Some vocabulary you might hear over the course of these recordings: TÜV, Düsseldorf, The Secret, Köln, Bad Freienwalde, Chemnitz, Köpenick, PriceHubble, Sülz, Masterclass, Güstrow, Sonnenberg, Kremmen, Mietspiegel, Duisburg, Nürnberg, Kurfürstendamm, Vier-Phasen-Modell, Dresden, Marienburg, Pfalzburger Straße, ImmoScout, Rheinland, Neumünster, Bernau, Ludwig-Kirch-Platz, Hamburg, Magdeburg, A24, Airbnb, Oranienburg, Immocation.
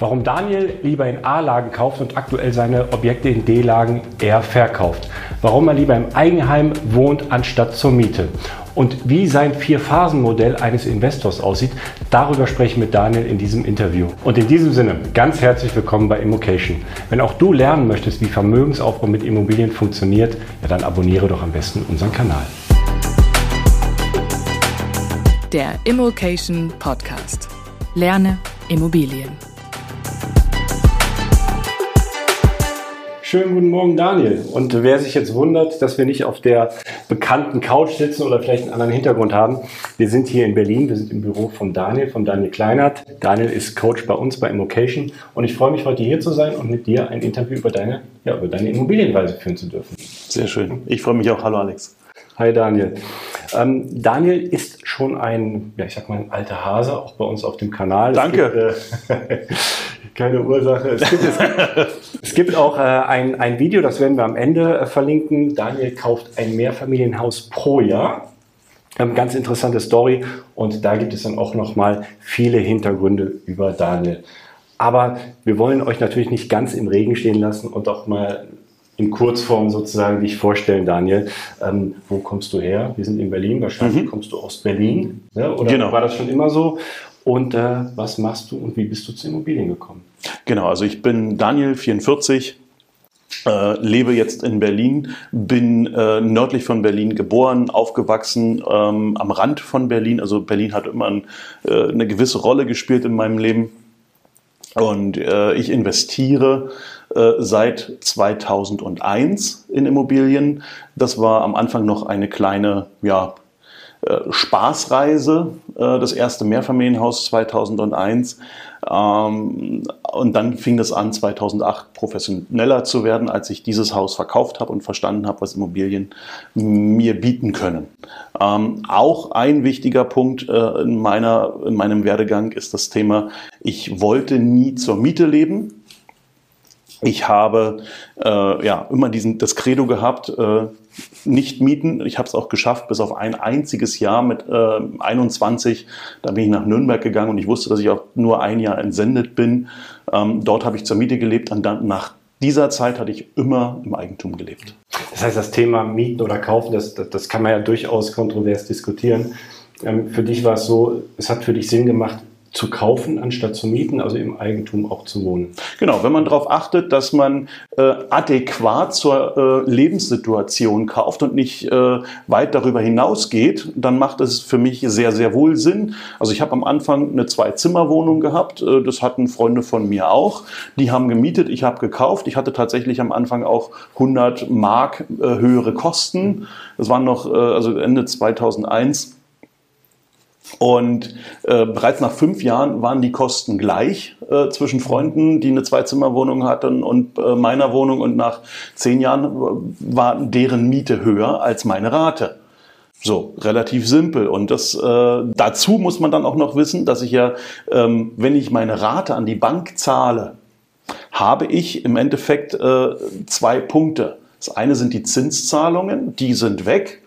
Warum Daniel lieber in A-Lagen kauft und aktuell seine Objekte in D-Lagen eher verkauft. Warum er lieber im Eigenheim wohnt anstatt zur Miete. Und wie sein Vier-Phasen-Modell eines Investors aussieht, darüber spreche ich mit Daniel in diesem Interview. Und in diesem Sinne, ganz herzlich willkommen bei Immocation. Wenn auch du lernen möchtest, wie Vermögensaufbau mit Immobilien funktioniert, ja dann abonniere doch am besten unseren Kanal. Der Immocation Podcast. Lerne Immobilien. Schönen guten Morgen, Daniel. Und wer sich jetzt wundert, dass wir nicht auf der bekannten Couch sitzen oder vielleicht einen anderen Hintergrund haben, wir sind hier in Berlin, wir sind im Büro von Daniel Kleinert. Daniel ist Coach bei uns bei Immocation und ich freue mich, heute hier zu sein und mit dir ein Interview über deine Immobilienweise führen zu dürfen. Sehr schön. Ich freue mich auch. Hallo, Alex. Hi, Daniel. Daniel ist schon ein, ja, ich sag mal, ein alter Hase, auch bei uns auf dem Kanal. Danke. Es gibt, keine Ursache. Es gibt auch ein Video, das werden wir am Ende verlinken. Daniel kauft ein Mehrfamilienhaus pro Jahr. Ganz interessante Story. Und da gibt es dann auch nochmal viele Hintergründe über Daniel. Aber wir wollen euch natürlich nicht ganz im Regen stehen lassen und auch mal in Kurzform sozusagen dich vorstellen, Daniel. Wo kommst du her? Wir sind in Berlin. Wahrscheinlich kommst du aus Berlin. Ne? Oder genau. War das schon immer so? Und was machst du und wie bist du zu Immobilien gekommen? Genau, also ich bin Daniel, 44, lebe jetzt in Berlin, bin nördlich von Berlin geboren, aufgewachsen, am Rand von Berlin. Also Berlin hat immer eine gewisse Rolle gespielt in meinem Leben. Und ich investiere seit 2001 in Immobilien. Das war am Anfang noch eine kleine, ja, Spaßreise, das erste Mehrfamilienhaus 2001, und dann fing das an, 2008 professioneller zu werden, als ich dieses Haus verkauft habe und verstanden habe, was Immobilien mir bieten können. Auch ein wichtiger Punkt in meinem Werdegang ist das Thema, ich wollte nie zur Miete leben. Ich habe immer das Credo gehabt, nicht mieten. Ich habe es auch geschafft, bis auf ein einziges Jahr mit 21. Da bin ich nach Nürnberg gegangen und ich wusste, dass ich auch nur ein Jahr entsendet bin. Dort habe ich zur Miete gelebt und dann nach dieser Zeit hatte ich immer im Eigentum gelebt. Das heißt, das Thema Mieten oder Kaufen, das kann man ja durchaus kontrovers diskutieren. Für dich war es so, es hat für dich Sinn gemacht, zu kaufen anstatt zu mieten, also im Eigentum auch zu wohnen. Genau, wenn man darauf achtet, dass man adäquat zur Lebenssituation kauft und nicht weit darüber hinausgeht, dann macht es für mich sehr, sehr wohl Sinn. Also ich habe am Anfang eine 2-Zimmer-Wohnung gehabt, das hatten Freunde von mir auch, die haben gemietet, ich habe gekauft. Ich hatte tatsächlich am Anfang auch 100 Mark höhere Kosten. Das waren noch, also Ende 2001. Und bereits nach 5 Jahren waren die Kosten gleich zwischen Freunden, die eine 2-Zimmer-Wohnung hatten, und meiner Wohnung. Und nach 10 Jahren war deren Miete höher als meine Rate. So, relativ simpel. Und das dazu muss man dann auch noch wissen, dass ich ja, wenn ich meine Rate an die Bank zahle, habe ich im Endeffekt 2 Punkte. Das eine sind die Zinszahlungen, die sind weg.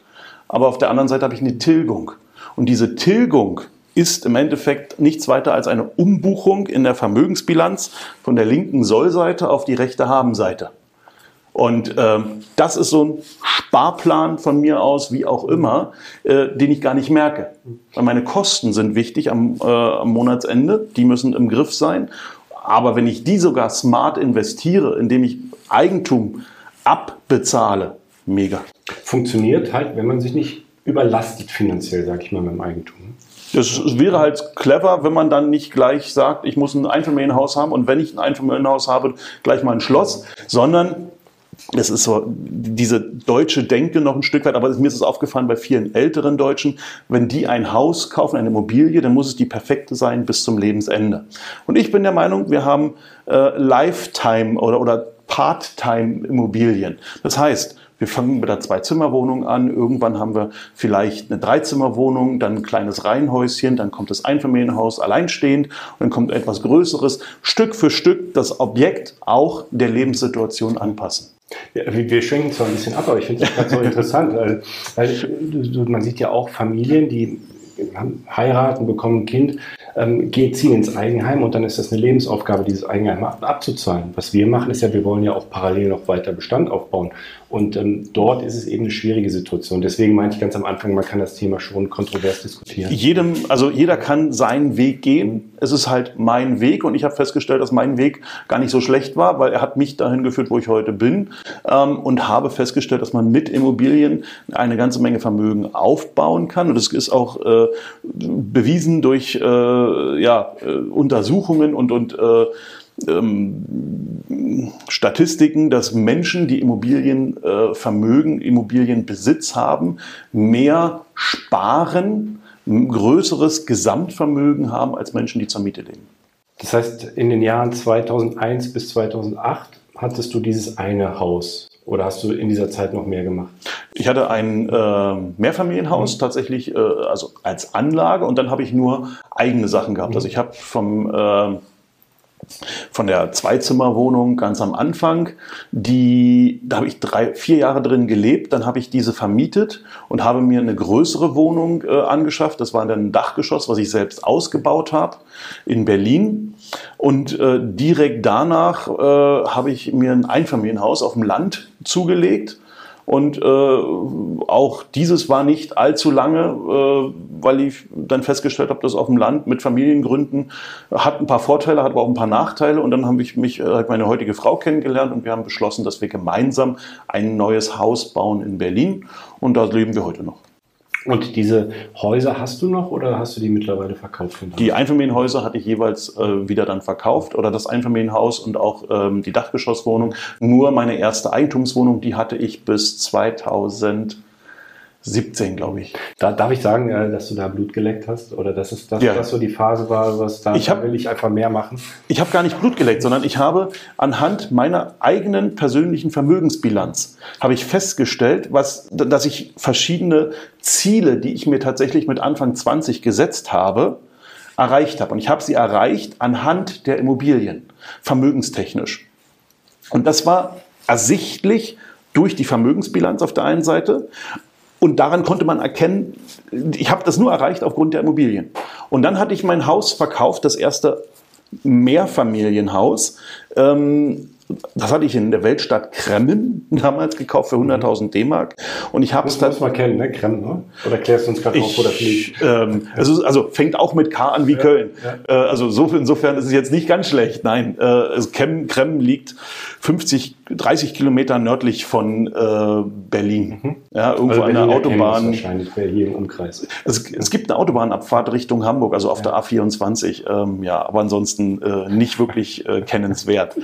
Aber auf der anderen Seite habe ich eine Tilgung. Und diese Tilgung ist im Endeffekt nichts weiter als eine Umbuchung in der Vermögensbilanz von der linken Sollseite auf die rechte Habenseite. Und das ist so ein Sparplan von mir aus, wie auch immer, den ich gar nicht merke. Weil meine Kosten sind wichtig am Monatsende, die müssen im Griff sein. Aber wenn ich die sogar smart investiere, indem ich Eigentum abbezahle, mega. Funktioniert halt, wenn man sich nicht überlastet finanziell, sage ich mal, mit dem Eigentum. Das wäre halt clever, wenn man dann nicht gleich sagt, ich muss ein Einfamilienhaus haben und wenn ich ein Einfamilienhaus habe, gleich mal ein Schloss, sondern das ist so diese deutsche Denke noch ein Stück weit, aber mir ist es aufgefallen bei vielen älteren Deutschen, wenn die ein Haus kaufen, eine Immobilie, dann muss es die perfekte sein bis zum Lebensende. Und ich bin der Meinung, wir haben Lifetime oder Part-Time-Immobilien. Das heißt, wir fangen mit der 2-Zimmer-Wohnung an, irgendwann haben wir vielleicht eine 3-Zimmer-Wohnung, dann ein kleines Reihenhäuschen, dann kommt das Einfamilienhaus alleinstehend und dann kommt etwas Größeres. Stück für Stück das Objekt auch der Lebenssituation anpassen. Ja, wir schwenken zwar ein bisschen ab, aber ich finde es gerade so interessant, weil man sieht ja auch Familien, die heiraten, bekommen ein Kind, ziehen ins Eigenheim und dann ist das eine Lebensaufgabe, dieses Eigenheim abzuzahlen. Was wir machen, ist ja, wir wollen ja auch parallel noch weiter Bestand aufbauen. Und dort ist es eben eine schwierige Situation. Deswegen meinte ich ganz am Anfang, man kann das Thema schon kontrovers diskutieren. Jeder kann seinen Weg gehen. Es ist halt mein Weg und ich habe festgestellt, dass mein Weg gar nicht so schlecht war, weil er hat mich dahin geführt, wo ich heute bin, und habe festgestellt, dass man mit Immobilien eine ganze Menge Vermögen aufbauen kann. Und das ist auch bewiesen durch Untersuchungen und Statistiken, dass Menschen, die Immobilienvermögen, Immobilienbesitz haben, mehr sparen, ein größeres Gesamtvermögen haben als Menschen, die zur Miete leben. Das heißt, in den Jahren 2001 bis 2008 hattest du dieses eine Haus oder hast du in dieser Zeit noch mehr gemacht? Ich hatte ein Mehrfamilienhaus tatsächlich, also als Anlage, und dann habe ich nur eigene Sachen gehabt. Also ich habe von der Zweizimmerwohnung ganz am Anfang, da habe ich 4 Jahre drin gelebt, dann habe ich diese vermietet und habe mir eine größere Wohnung angeschafft. Das war dann ein Dachgeschoss, was ich selbst ausgebaut habe in Berlin. Und direkt danach habe ich mir ein Einfamilienhaus auf dem Land zugelegt. Und auch dieses war nicht allzu lange, weil ich dann festgestellt habe, dass auf dem Land mit Familiengründen hat ein paar Vorteile, hat aber auch ein paar Nachteile. Und dann habe ich meine heutige Frau kennengelernt und wir haben beschlossen, dass wir gemeinsam ein neues Haus bauen in Berlin. Und da leben wir heute noch. Und diese Häuser hast du noch oder hast du die mittlerweile verkauft? Die Einfamilienhäuser hatte ich jeweils wieder dann verkauft, oder das Einfamilienhaus und auch die Dachgeschosswohnung. Nur meine erste Eigentumswohnung, die hatte ich bis 2017, glaube ich. Da darf ich sagen, dass du da Blut geleckt hast oder dass das so die Phase war, was da will ich einfach mehr machen? Ich habe gar nicht Blut geleckt, sondern ich habe anhand meiner eigenen persönlichen Vermögensbilanz habe ich festgestellt, dass ich verschiedene Ziele, die ich mir tatsächlich mit Anfang 20 gesetzt habe, erreicht habe. Und ich habe sie erreicht anhand der Immobilien, vermögenstechnisch. Und das war ersichtlich durch die Vermögensbilanz auf der einen Seite. Und daran konnte man erkennen, ich habe das nur erreicht aufgrund der Immobilien. Und dann hatte ich mein Haus verkauft, das erste Mehrfamilienhaus. Das hatte ich in der Weltstadt Kremmen damals gekauft für 100.000 D-Mark. Und ich habe es dann mal kennen, ne? Kremmen, ne? Oder klärst du uns gerade auf, wo das liegt? Also fängt auch mit K an wie Köln. Ja. Also insofern ist es jetzt nicht ganz schlecht. Nein, Kremmen liegt 30 Kilometer nördlich von Berlin. Mhm. Ja, irgendwo an der Autobahn. Wahrscheinlich hier im Umkreis. Es gibt eine Autobahnabfahrt Richtung Hamburg, also auf der A24. Aber ansonsten nicht wirklich kennenswert.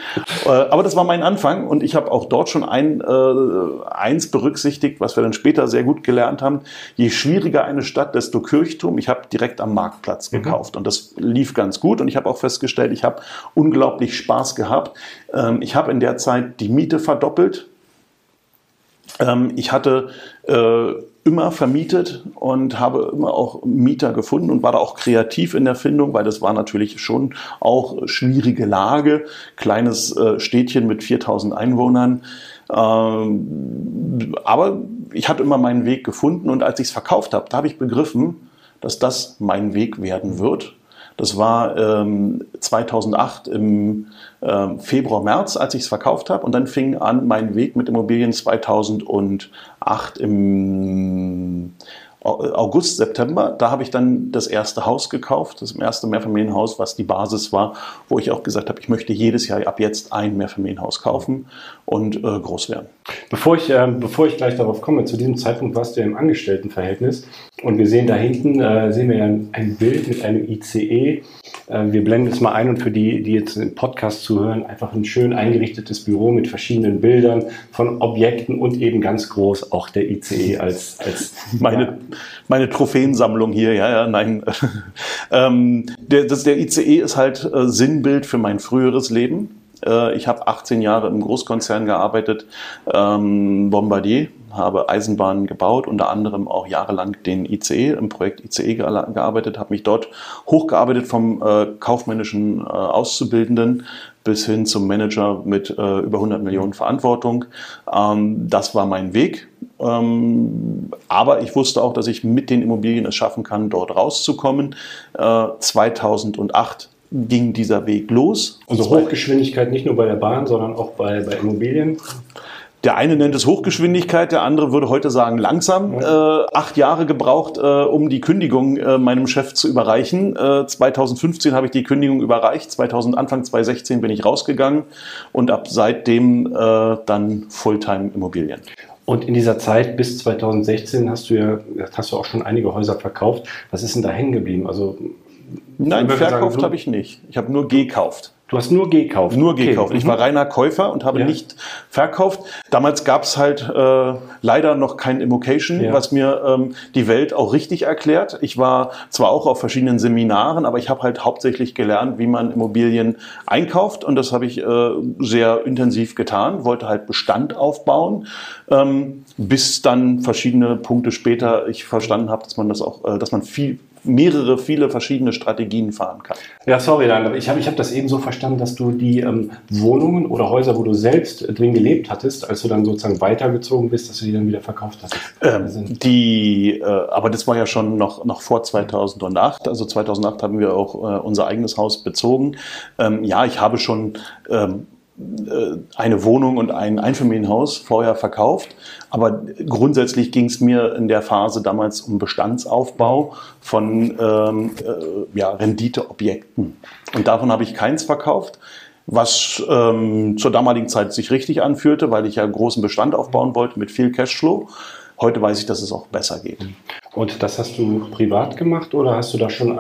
Aber das war mein Anfang und ich habe auch dort schon eins berücksichtigt, was wir dann später sehr gut gelernt haben. Je schwieriger eine Stadt, desto Kirchturm. Ich habe direkt am Marktplatz gekauft und das lief ganz gut. Und ich habe auch festgestellt, ich habe unglaublich Spaß gehabt. Ich habe in der Zeit die Miete verdoppelt. Ich hatte immer vermietet und habe immer auch Mieter gefunden und war da auch kreativ in der Findung, weil das war natürlich schon auch schwierige Lage. Kleines Städtchen mit 4.000 Einwohnern. Aber ich hatte immer meinen Weg gefunden und als ich es verkauft habe, da habe ich begriffen, dass das mein Weg werden wird. Das war 2008 im Februar, März, als ich es verkauft habe. Und dann fing an mein Weg mit Immobilien 2008 im August, September. Da habe ich dann das erste Haus gekauft, das erste Mehrfamilienhaus, was die Basis war, wo ich auch gesagt habe, ich möchte jedes Jahr ab jetzt ein Mehrfamilienhaus kaufen und groß werden. Bevor ich gleich darauf komme, zu diesem Zeitpunkt warst du ja im Angestelltenverhältnis und wir sehen da hinten, ein Bild mit einem ICE. Wir blenden es mal ein und für die, die jetzt den Podcast zuhören, einfach ein schön eingerichtetes Büro mit verschiedenen Bildern von Objekten und eben ganz groß auch der ICE als meine Trophäensammlung hier, nein. Der ICE ist halt Sinnbild für mein früheres Leben. Ich habe 18 Jahre im Großkonzern gearbeitet, Bombardier, habe Eisenbahnen gebaut, unter anderem auch jahrelang den ICE, im Projekt ICE gearbeitet, habe mich dort hochgearbeitet vom kaufmännischen Auszubildenden bis hin zum Manager mit über 100 Millionen Verantwortung. Das war mein Weg. Aber ich wusste auch, dass ich mit den Immobilien es schaffen kann, dort rauszukommen. 2008 ging dieser Weg los. Also Hochgeschwindigkeit nicht nur bei der Bahn, sondern auch bei Immobilien? Der eine nennt es Hochgeschwindigkeit, der andere würde heute sagen langsam. 8 Jahre gebraucht, um die Kündigung meinem Chef zu überreichen. 2015 habe ich die Kündigung überreicht, Anfang 2016 bin ich rausgegangen und ab seitdem dann Fulltime-Immobilien. Und in dieser Zeit bis 2016 hast du auch schon einige Häuser verkauft. Was ist denn da hängen geblieben? Also, nein, verkauft habe ich nicht. Ich habe nur gekauft. Du hast nur gekauft? Nur gekauft. Okay. Ich war reiner Käufer und habe nicht verkauft. Damals gab es halt leider noch kein Immocation, was mir die Welt auch richtig erklärt. Ich war zwar auch auf verschiedenen Seminaren, aber ich habe halt hauptsächlich gelernt, wie man Immobilien einkauft. Und das habe ich sehr intensiv getan, wollte halt Bestand aufbauen, bis dann verschiedene Punkte später ich verstanden habe, dass man das auch, dass man viele verschiedene Strategien fahren kann. Ja, sorry, Daniel, ich hab das eben so verstanden, dass du die Wohnungen oder Häuser, wo du selbst drin gelebt hattest, als du dann sozusagen weitergezogen bist, dass du die dann wieder verkauft hast. Aber das war ja schon noch vor 2008. Also 2008 haben wir auch unser eigenes Haus bezogen. Ich habe schon eine Wohnung und ein Einfamilienhaus vorher verkauft. Aber grundsätzlich ging es mir in der Phase damals um Bestandsaufbau von Renditeobjekten. Und davon habe ich keins verkauft, was zur damaligen Zeit sich richtig anfühlte, weil ich ja großen Bestand aufbauen wollte mit viel Cashflow. Heute weiß ich, dass es auch besser geht. Und das hast du privat gemacht oder hast du da schon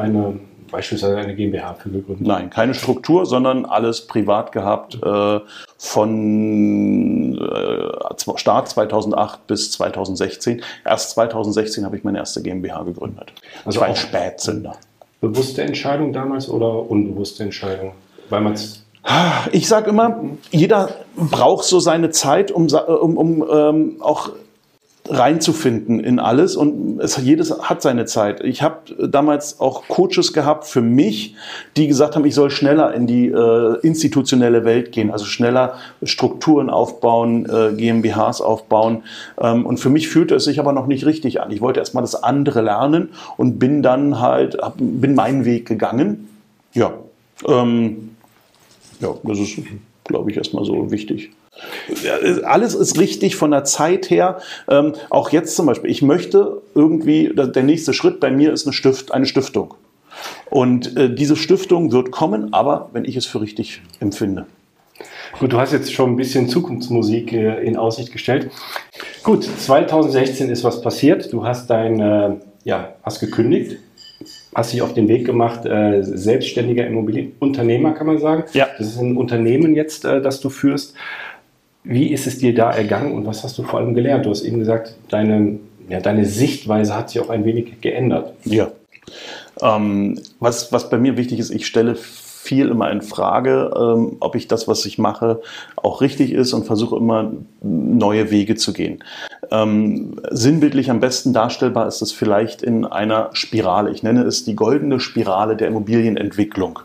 beispielsweise eine GmbH für gegründet? Nein, keine Struktur, sondern alles privat gehabt von Start 2008 bis 2016. Erst 2016 habe ich meine erste GmbH gegründet. Also ich war ein Spätzünder. Bewusste Entscheidung damals oder unbewusste Entscheidung? Weil ich sage immer, jeder braucht so seine Zeit, um auch reinzufinden in alles, und jedes hat seine Zeit. Ich habe damals auch Coaches gehabt für mich, die gesagt haben, ich soll schneller in die institutionelle Welt gehen, also schneller Strukturen aufbauen, GmbHs aufbauen. Und für mich fühlte es sich aber noch nicht richtig an. Ich wollte erstmal das andere lernen und bin dann halt, bin meinen Weg gegangen. Ja, das ist, glaube ich, erstmal so wichtig. Alles ist richtig von der Zeit her. Auch jetzt zum Beispiel, ich möchte irgendwie, der nächste Schritt bei mir ist eine Stiftung. Und diese Stiftung wird kommen, aber wenn ich es für richtig empfinde. Gut, du hast jetzt schon ein bisschen Zukunftsmusik in Aussicht gestellt. Gut, 2016 ist was passiert. Du hast hast gekündigt. Hast dich auf den Weg gemacht, selbstständiger Immobilienunternehmer, kann man sagen. Ja. Das ist ein Unternehmen jetzt, das du führst. Wie ist es dir da ergangen und was hast du vor allem gelernt? Du hast eben gesagt, deine Sichtweise hat sich auch ein wenig geändert. Ja. Was bei mir wichtig ist, ich stelle viel immer in Frage, ob ich das, was ich mache, auch richtig ist, und versuche immer neue Wege zu gehen. Sinnbildlich am besten darstellbar ist es vielleicht in einer Spirale. Ich nenne es die goldene Spirale der Immobilienentwicklung.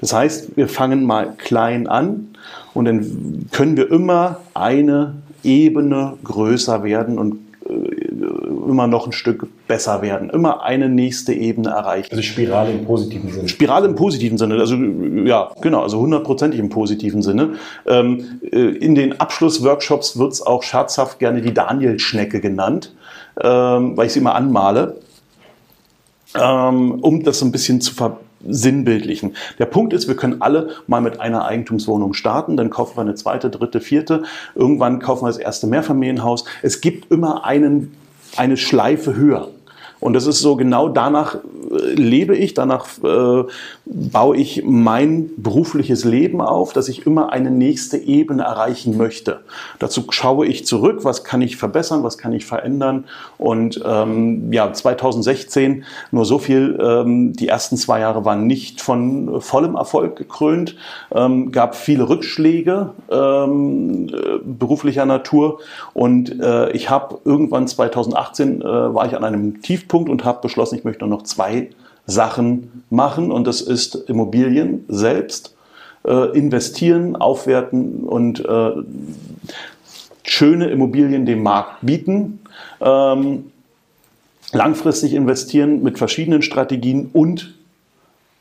Das heißt, wir fangen mal klein an und dann können wir immer eine Ebene größer werden und immer noch ein Stück besser werden, immer eine nächste Ebene erreichen. Also Spirale im positiven Sinne. Spirale im positiven Sinne, also ja, genau, also 100% im positiven Sinne. In den Abschlussworkshops wird es auch scherzhaft gerne die Daniel-Schnecke genannt, weil ich sie immer anmale, um das so ein bisschen zu versinnbildlichen. Der Punkt ist, wir können alle mal mit einer Eigentumswohnung starten, dann kaufen wir eine zweite, dritte, vierte, irgendwann kaufen wir das erste Mehrfamilienhaus. Es gibt immer eine Schleife höher. Und das ist so, genau danach lebe ich, danach baue ich mein berufliches Leben auf, dass ich immer eine nächste Ebene erreichen möchte. Dazu schaue ich zurück, was kann ich verbessern, was kann ich verändern. Und 2016, nur so viel, die ersten 2 Jahre waren nicht von vollem Erfolg gekrönt, gab viele Rückschläge beruflicher Natur. Und ich habe irgendwann 2018, war ich an einem Tiefpunkt und habe beschlossen, ich möchte nur noch 2 Sachen machen, und das ist Immobilien selbst, investieren, aufwerten und schöne Immobilien dem Markt bieten, langfristig investieren mit verschiedenen Strategien und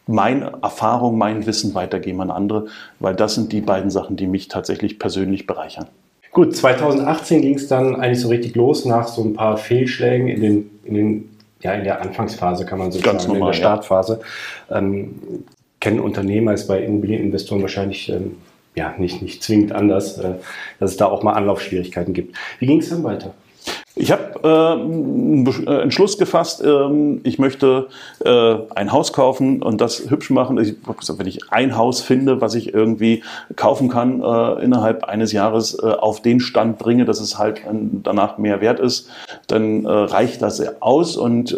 meine Erfahrung, mein Wissen weitergeben an andere, weil das sind die beiden Sachen, die mich tatsächlich persönlich bereichern. Gut, 2018 ging es dann eigentlich so richtig los nach so ein paar Fehlschlägen in der Anfangsphase, kann man so ganz sagen, normal, in der Startphase. Kennen Unternehmer ist bei Immobilieninvestoren wahrscheinlich nicht zwingend anders, dass es da auch mal Anlaufschwierigkeiten gibt. Wie ging es dann weiter? Ich habe einen Entschluss gefasst, ich möchte ein Haus kaufen und das hübsch machen. Ich habe gesagt, wenn ich ein Haus finde, was ich irgendwie kaufen kann, innerhalb eines Jahres auf den Stand bringe, dass es halt danach mehr wert ist, dann reicht das aus. Und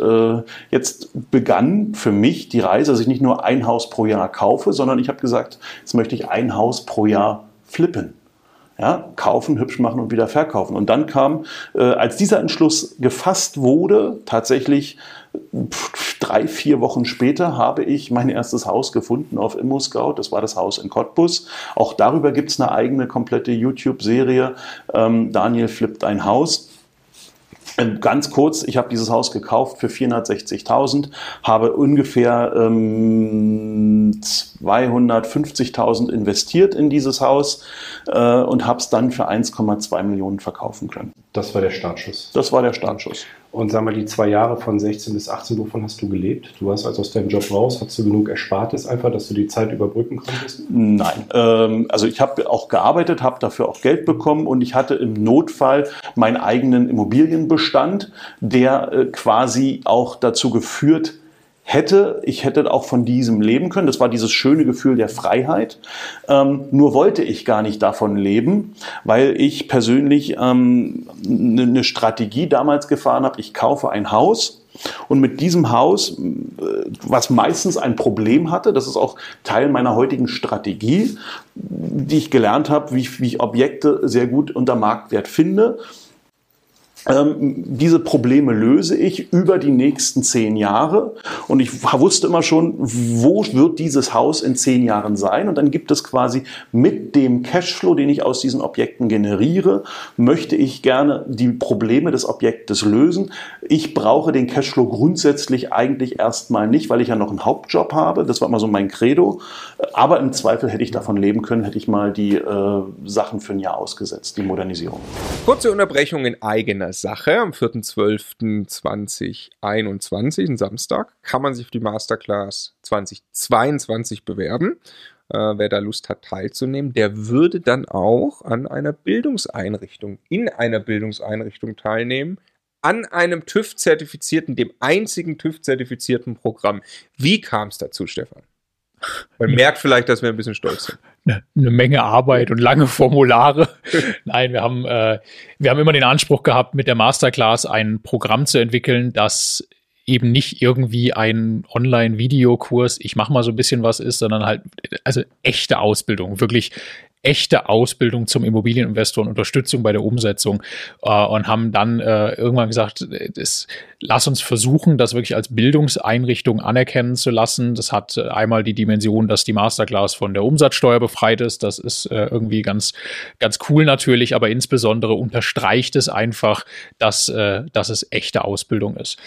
jetzt begann für mich die Reise, dass ich nicht nur ein Haus pro Jahr kaufe, sondern ich habe gesagt, jetzt möchte ich ein Haus pro Jahr flippen. Ja, kaufen, hübsch machen und wieder verkaufen. Und dann kam, als dieser Entschluss gefasst wurde, tatsächlich 3-4 Wochen später habe ich mein erstes Haus gefunden auf ImmoScout. Das war das Haus in Cottbus. Auch darüber gibt es eine eigene komplette YouTube-Serie. Daniel flippt ein Haus. Ganz kurz, ich habe dieses Haus gekauft für 460.000, habe ungefähr 250.000 investiert in dieses Haus und habe es dann für 1,2 Millionen verkaufen können. Das war der Startschuss? Das war der Startschuss. Und sag mal, die 2 Jahre von 16 bis 18, wovon hast du gelebt? Du warst also aus deinem Job raus, hast du genug Erspartes einfach, dass du die Zeit überbrücken konntest? Nein, also ich habe auch gearbeitet, habe dafür auch Geld bekommen und ich hatte im Notfall meinen eigenen Immobilienbestand, der quasi auch dazu geführt hätte, ich hätte auch von diesem leben können. Das war dieses schöne Gefühl der Freiheit. Nur wollte ich gar nicht davon leben, weil ich persönlich eine Strategie damals gefahren habe. Ich kaufe ein Haus und mit diesem Haus, was meistens ein Problem hatte, das ist auch Teil meiner heutigen Strategie, die ich gelernt habe, wie ich Objekte sehr gut unter Marktwert finde. Diese Probleme löse ich über die nächsten 10 Jahre und ich wusste immer schon, wo wird dieses Haus in 10 Jahren sein, und dann gibt es quasi mit dem Cashflow, den ich aus diesen Objekten generiere, möchte ich gerne die Probleme des Objektes lösen. Ich brauche den Cashflow grundsätzlich eigentlich erstmal nicht, weil ich ja noch einen Hauptjob habe, das war immer so mein Credo, aber im Zweifel hätte ich davon leben können, hätte ich mal die Sachen für ein Jahr ausgesetzt, die Modernisierung. Kurze Unterbrechung in eigener Sache. Am 4.12.2021, ein Samstag, kann man sich für die Masterclass 2022 bewerben. Wer da Lust hat, teilzunehmen, der würde dann auch an einer Bildungseinrichtung, in einer Bildungseinrichtung teilnehmen, an einem TÜV-zertifizierten, dem einzigen TÜV-zertifizierten Programm. Wie kam es dazu, Stefan? Man merkt vielleicht, dass wir ein bisschen stolz sind. Eine Menge Arbeit und lange Formulare. Nein, wir haben immer den Anspruch gehabt, mit der Masterclass ein Programm zu entwickeln, das eben nicht irgendwie ein Online-Videokurs, ich mache mal so ein bisschen was ist, sondern halt also echte Ausbildung, wirklich echte Ausbildung zum Immobilieninvestor und Unterstützung bei der Umsetzung, und haben dann irgendwann gesagt, lass uns versuchen, das wirklich als Bildungseinrichtung anerkennen zu lassen. Das hat einmal die Dimension, dass die Masterclass von der Umsatzsteuer befreit ist. Das ist irgendwie ganz, ganz cool natürlich, aber insbesondere unterstreicht es einfach, dass es echte Ausbildung ist.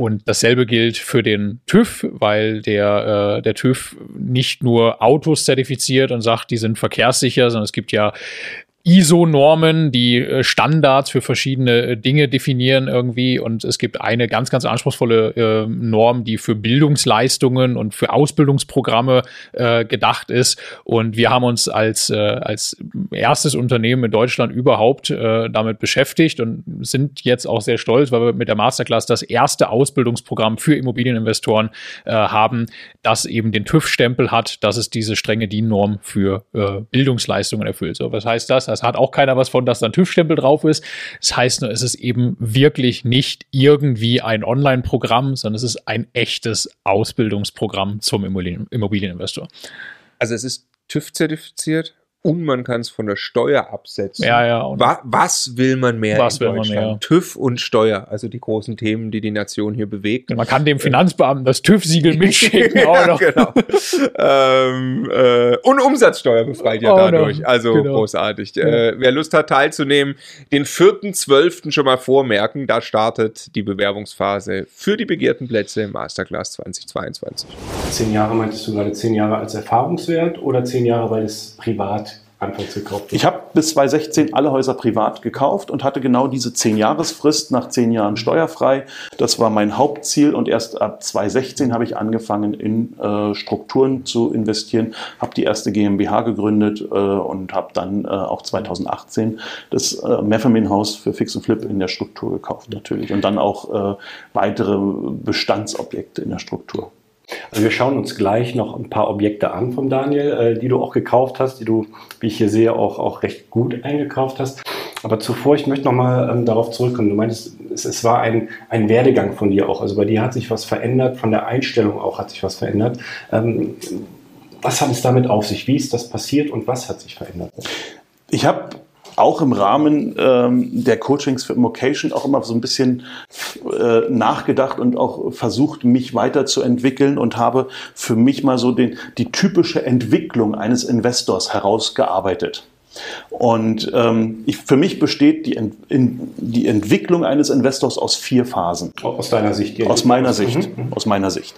Und dasselbe gilt für den TÜV, weil der TÜV nicht nur Autos zertifiziert und sagt, die sind verkehrssicher, sondern es gibt ja ISO-Normen, die Standards für verschiedene Dinge definieren irgendwie. Und es gibt eine ganz, ganz anspruchsvolle Norm, die für Bildungsleistungen und für Ausbildungsprogramme gedacht ist. Und wir haben uns als erstes Unternehmen in Deutschland überhaupt damit beschäftigt und sind jetzt auch sehr stolz, weil wir mit der Masterclass das erste Ausbildungsprogramm für Immobilieninvestoren haben, das eben den TÜV-Stempel hat, dass es diese strenge DIN-Norm für Bildungsleistungen erfüllt. So, was heißt das? Das hat auch keiner was von, dass da ein TÜV-Stempel drauf ist. Das heißt nur, es ist eben wirklich nicht irgendwie ein Online-Programm, sondern es ist ein echtes Ausbildungsprogramm zum Immobilieninvestor. Also es ist TÜV-zertifiziert und man kann es von der Steuer absetzen. Ja, und was will man mehr in Deutschland? TÜV und Steuer, also die großen Themen, die die Nation hier bewegt. Man kann dem Finanzbeamten das TÜV-Siegel mitschicken. Genau. Und Umsatzsteuer befreit dadurch. Also genau. Großartig. Ja. Wer Lust hat, teilzunehmen, den 4.12. schon mal vormerken. Da startet die Bewerbungsphase für die begehrten Plätze im Masterclass 2022. 10 Jahre, meintest du gerade 10 Jahre als Erfahrungswert oder 10 Jahre, weil es privat anfangs gekauft? Ich habe bis 2016 alle Häuser privat gekauft und hatte genau diese 10-Jahresfrist, nach 10 Jahren steuerfrei. Das war mein Hauptziel und erst ab 2016 habe ich angefangen, in Strukturen zu investieren, habe die erste GmbH gegründet und habe dann auch 2018 das Mehrfamilienhaus für Fix und Flip in der Struktur gekauft natürlich und dann auch weitere Bestandsobjekte in der Struktur. Also wir schauen uns gleich noch ein paar Objekte an vom Daniel, die du auch gekauft hast, die du, wie ich hier sehe, auch recht gut eingekauft hast. Aber zuvor, ich möchte nochmal darauf zurückkommen. Du meintest, es war ein Werdegang von dir auch. Also bei dir hat sich was verändert, von der Einstellung auch hat sich was verändert. Was hat es damit auf sich? Wie ist das passiert und was hat sich verändert? Ich habe auch im Rahmen der Coachings für Immocation auch immer so ein bisschen nachgedacht und auch versucht, mich weiterzuentwickeln und habe für mich mal so die typische Entwicklung eines Investors herausgearbeitet. Und für mich besteht die Entwicklung eines Investors aus 4 Phasen. Aus deiner Sicht? Aus meiner Sicht. Aus meiner Sicht.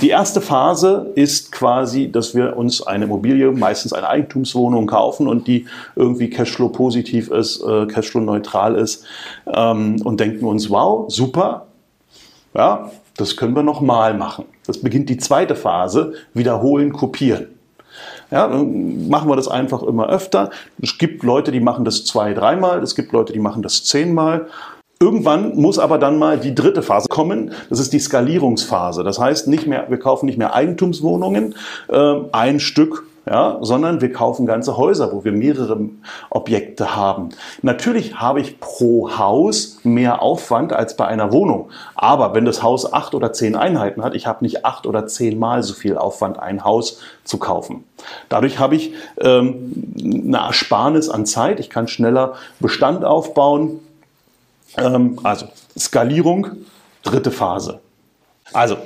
Die erste Phase ist quasi, dass wir uns eine Immobilie, meistens eine Eigentumswohnung kaufen und die irgendwie Cashflow-positiv ist, Cashflow-neutral ist und denken uns, wow, super, ja, das können wir nochmal machen. Das beginnt die zweite Phase, wiederholen, kopieren. Ja, dann machen wir das einfach immer öfter. Es gibt Leute, die machen das 2-, 3-mal, es gibt Leute, die machen das 10-mal. Irgendwann muss aber dann mal die dritte Phase kommen, das ist die Skalierungsphase. Das heißt, wir kaufen nicht mehr Eigentumswohnungen, ein Stück, ja, sondern wir kaufen ganze Häuser, wo wir mehrere Objekte haben. Natürlich habe ich pro Haus mehr Aufwand als bei einer Wohnung. Aber wenn das Haus 8 oder 10 Einheiten hat, ich habe nicht 8 oder 10 Mal so viel Aufwand, ein Haus zu kaufen. Dadurch habe ich eine Ersparnis an Zeit. Ich kann schneller Bestand aufbauen. Also Skalierung, dritte Phase. Also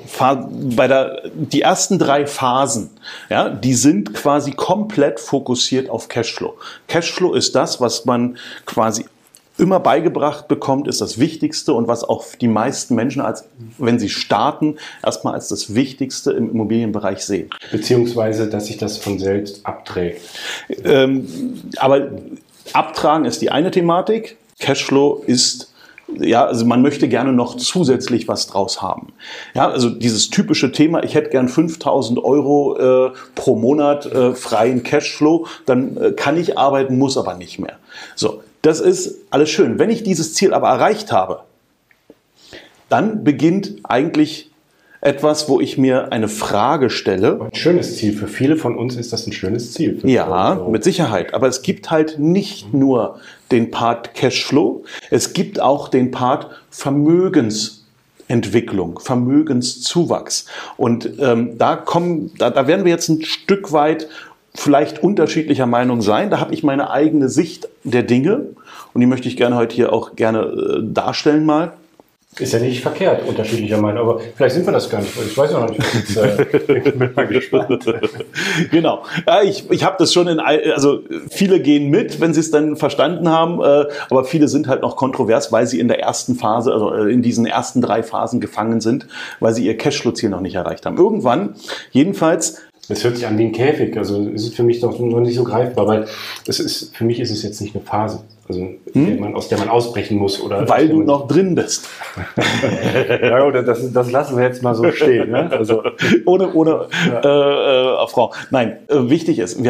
die ersten 3 Phasen, ja, die sind quasi komplett fokussiert auf Cashflow. Cashflow ist das, was man quasi immer beigebracht bekommt, ist das Wichtigste und was auch die meisten Menschen, wenn sie starten, erstmal als das Wichtigste im Immobilienbereich sehen. Beziehungsweise, dass sich das von selbst abträgt. Aber abtragen ist die eine Thematik. Cashflow ist, ja, also man möchte gerne noch zusätzlich was draus haben. Ja, also dieses typische Thema, ich hätte gern 5.000 Euro pro Monat freien Cashflow, dann kann ich arbeiten, muss aber nicht mehr. So, das ist alles schön. Wenn ich dieses Ziel aber erreicht habe, dann beginnt eigentlich etwas, wo ich mir eine Frage stelle. Ein schönes Ziel. Für viele von uns ist das ein schönes Ziel. Ja, mit Sicherheit. Aber es gibt halt nicht nur den Part Cashflow, es gibt auch den Part Vermögensentwicklung, Vermögenszuwachs. Und da werden wir jetzt ein Stück weit vielleicht unterschiedlicher Meinung sein. Da habe ich meine eigene Sicht der Dinge und die möchte ich gerne heute hier auch gerne darstellen mal. Ist ja nicht verkehrt, unterschiedlicher Meinung, aber vielleicht sind wir das gar nicht, ich weiß ja noch nicht, ich bin mal gespannt. Genau, ja, ich habe das schon, also viele gehen mit, wenn sie es dann verstanden haben, aber viele sind halt noch kontrovers, weil sie in der ersten Phase, also in diesen ersten 3 Phasen gefangen sind, weil sie ihr Cashflow-Ziel noch nicht erreicht haben. Irgendwann, jedenfalls, Es hört sich an wie ein Käfig, also es ist für mich noch nicht so greifbar, weil für mich ist es jetzt nicht eine Phase, also aus der man ausbrechen muss. Oder weil du noch drin bist. Ja, oder das lassen wir jetzt mal so stehen. Ne? Also, ohne ja. Frau. Nein, wichtig ist,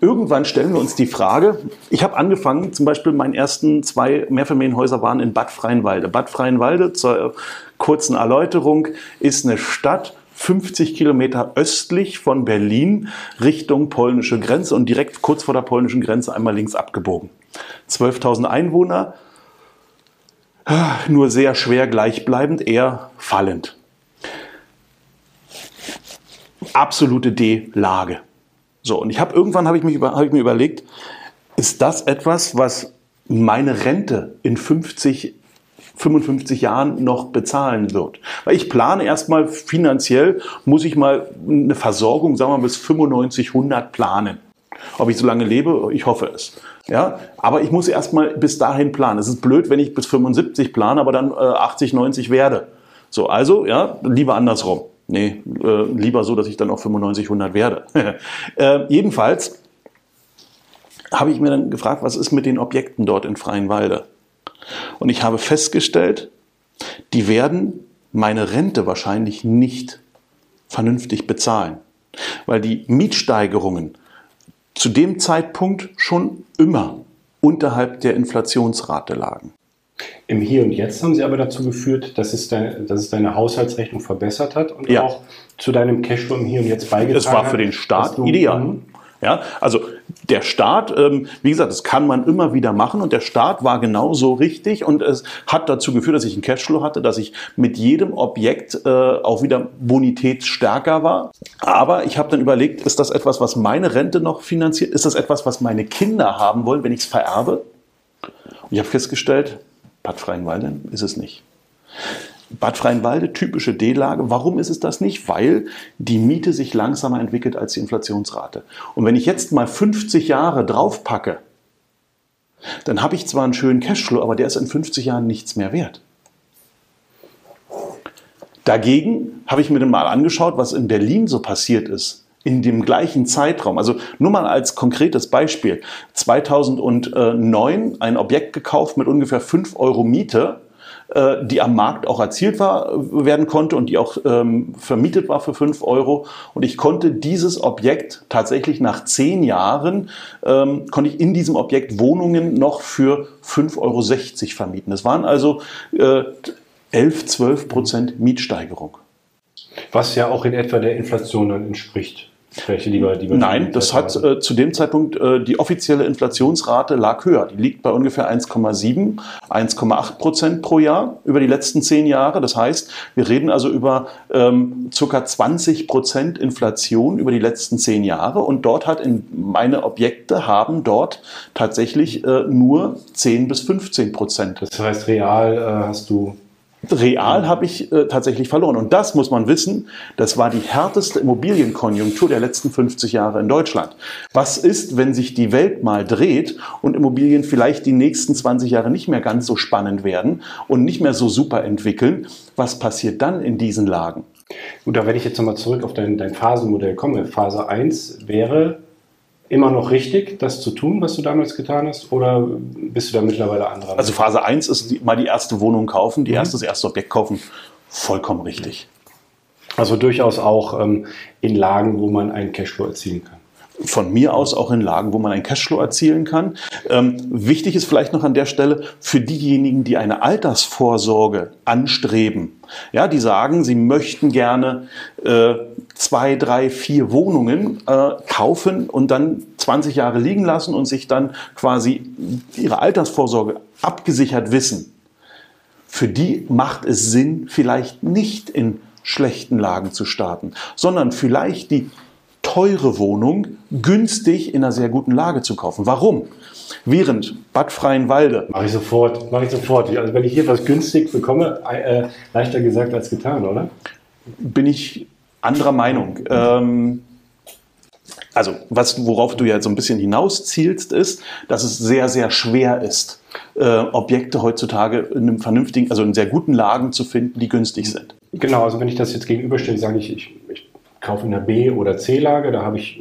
irgendwann stellen wir uns die Frage, ich habe angefangen, zum Beispiel meine ersten 2 Mehrfamilienhäuser waren in Bad Freienwalde. Bad Freienwalde, zur kurzen Erläuterung, ist eine Stadt, 50 Kilometer östlich von Berlin Richtung polnische Grenze und direkt kurz vor der polnischen Grenze einmal links abgebogen. 12.000 Einwohner, nur sehr schwer gleichbleibend, eher fallend. Absolute D-Lage. So, und irgendwann habe ich mir überlegt, ist das etwas, was meine Rente in 55 Jahren noch bezahlen wird. Weil ich plane erstmal finanziell, muss ich mal eine Versorgung, sagen wir mal, bis 95, 100 planen. Ob ich so lange lebe, ich hoffe es. Ja, aber ich muss erstmal bis dahin planen. Es ist blöd, wenn ich bis 75 plane, aber dann 80, 90 werde. So, also, ja, lieber andersrum. Nee, lieber so, dass ich dann auch 95, 100 werde. Jedenfalls habe ich mir dann gefragt, was ist mit den Objekten dort in Freienwalde? Und ich habe festgestellt, die werden meine Rente wahrscheinlich nicht vernünftig bezahlen, weil die Mietsteigerungen zu dem Zeitpunkt schon immer unterhalb der Inflationsrate lagen. Im Hier und Jetzt haben sie aber dazu geführt, dass es deine Haushaltsrechnung verbessert hat und auch zu deinem Cashflow im Hier und Jetzt beigetragen hat. Es war für den Staat ideal. Ja, also der Staat, wie gesagt, das kann man immer wieder machen und der Staat war genauso richtig und es hat dazu geführt, dass ich einen Cashflow hatte, dass ich mit jedem Objekt auch wieder bonitätsstärker war. Aber ich habe dann überlegt, ist das etwas, was meine Rente noch finanziert? Ist das etwas, was meine Kinder haben wollen, wenn ich es vererbe? Und ich habe festgestellt, Bad Freienwalde ist es nicht. Bad Freienwalde, typische D-Lage. Warum ist es das nicht? Weil die Miete sich langsamer entwickelt als die Inflationsrate. Und wenn ich jetzt mal 50 Jahre draufpacke, dann habe ich zwar einen schönen Cashflow, aber der ist in 50 Jahren nichts mehr wert. Dagegen habe ich mir dann mal angeschaut, was in Berlin so passiert ist, in dem gleichen Zeitraum. Also nur mal als konkretes Beispiel. 2009 ein Objekt gekauft mit ungefähr 5 € Miete, die am Markt auch erzielt werden konnte und die auch vermietet war für 5 €. Und ich konnte dieses Objekt tatsächlich nach 10 Jahren, konnte ich in diesem Objekt Wohnungen noch für 5,60 € vermieten. Das waren also 11-12% Mietsteigerung. Was ja auch in etwa der Inflation dann entspricht. Nein, das hat zu dem Zeitpunkt, die offizielle Inflationsrate lag höher. Die liegt bei ungefähr 1,7, 1,8% pro Jahr über die letzten 10 Jahre. Das heißt, wir reden also über ca. 20% Inflation über die letzten 10 Jahre. Und dort meine Objekte haben dort tatsächlich nur 10 bis 15%. Das heißt, real hast du... Real habe ich tatsächlich verloren. Und das muss man wissen, das war die härteste Immobilienkonjunktur der letzten 50 Jahre in Deutschland. Was ist, wenn sich die Welt mal dreht und Immobilien vielleicht die nächsten 20 Jahre nicht mehr ganz so spannend werden und nicht mehr so super entwickeln? Was passiert dann in diesen Lagen? Gut, da werde ich jetzt nochmal zurück auf dein Phasenmodell kommen. Phase 1 wäre immer noch richtig, das zu tun, was du damals getan hast? Oder bist du da mittlerweile anderer? Also Phase 1 ist mal die erste Wohnung kaufen, das erste Objekt kaufen. Vollkommen richtig. Also durchaus auch in Lagen, wo man einen Cashflow erzielen kann. Von mir aus auch in Lagen, wo man einen Cashflow erzielen kann. Wichtig ist vielleicht noch an der Stelle für diejenigen, die eine Altersvorsorge anstreben. Ja, die sagen, sie möchten gerne 2, 3, 4 Wohnungen kaufen und dann 20 Jahre liegen lassen und sich dann quasi ihre Altersvorsorge abgesichert wissen. Für die macht es Sinn, vielleicht nicht in schlechten Lagen zu starten, sondern vielleicht die teure Wohnung günstig in einer sehr guten Lage zu kaufen. Warum? Während Bad Freienwalde... Mache ich sofort. Also wenn ich hier was günstig bekomme, leichter gesagt als getan, oder? Bin ich anderer Meinung. Also worauf du ja so ein bisschen hinauszielst, ist, dass es sehr, sehr schwer ist, Objekte heutzutage in einem vernünftigen, also in sehr guten Lagen zu finden, die günstig sind. Genau, also wenn ich das jetzt gegenüberstelle, sage ich kaufe in einer B- oder C-Lage, da habe ich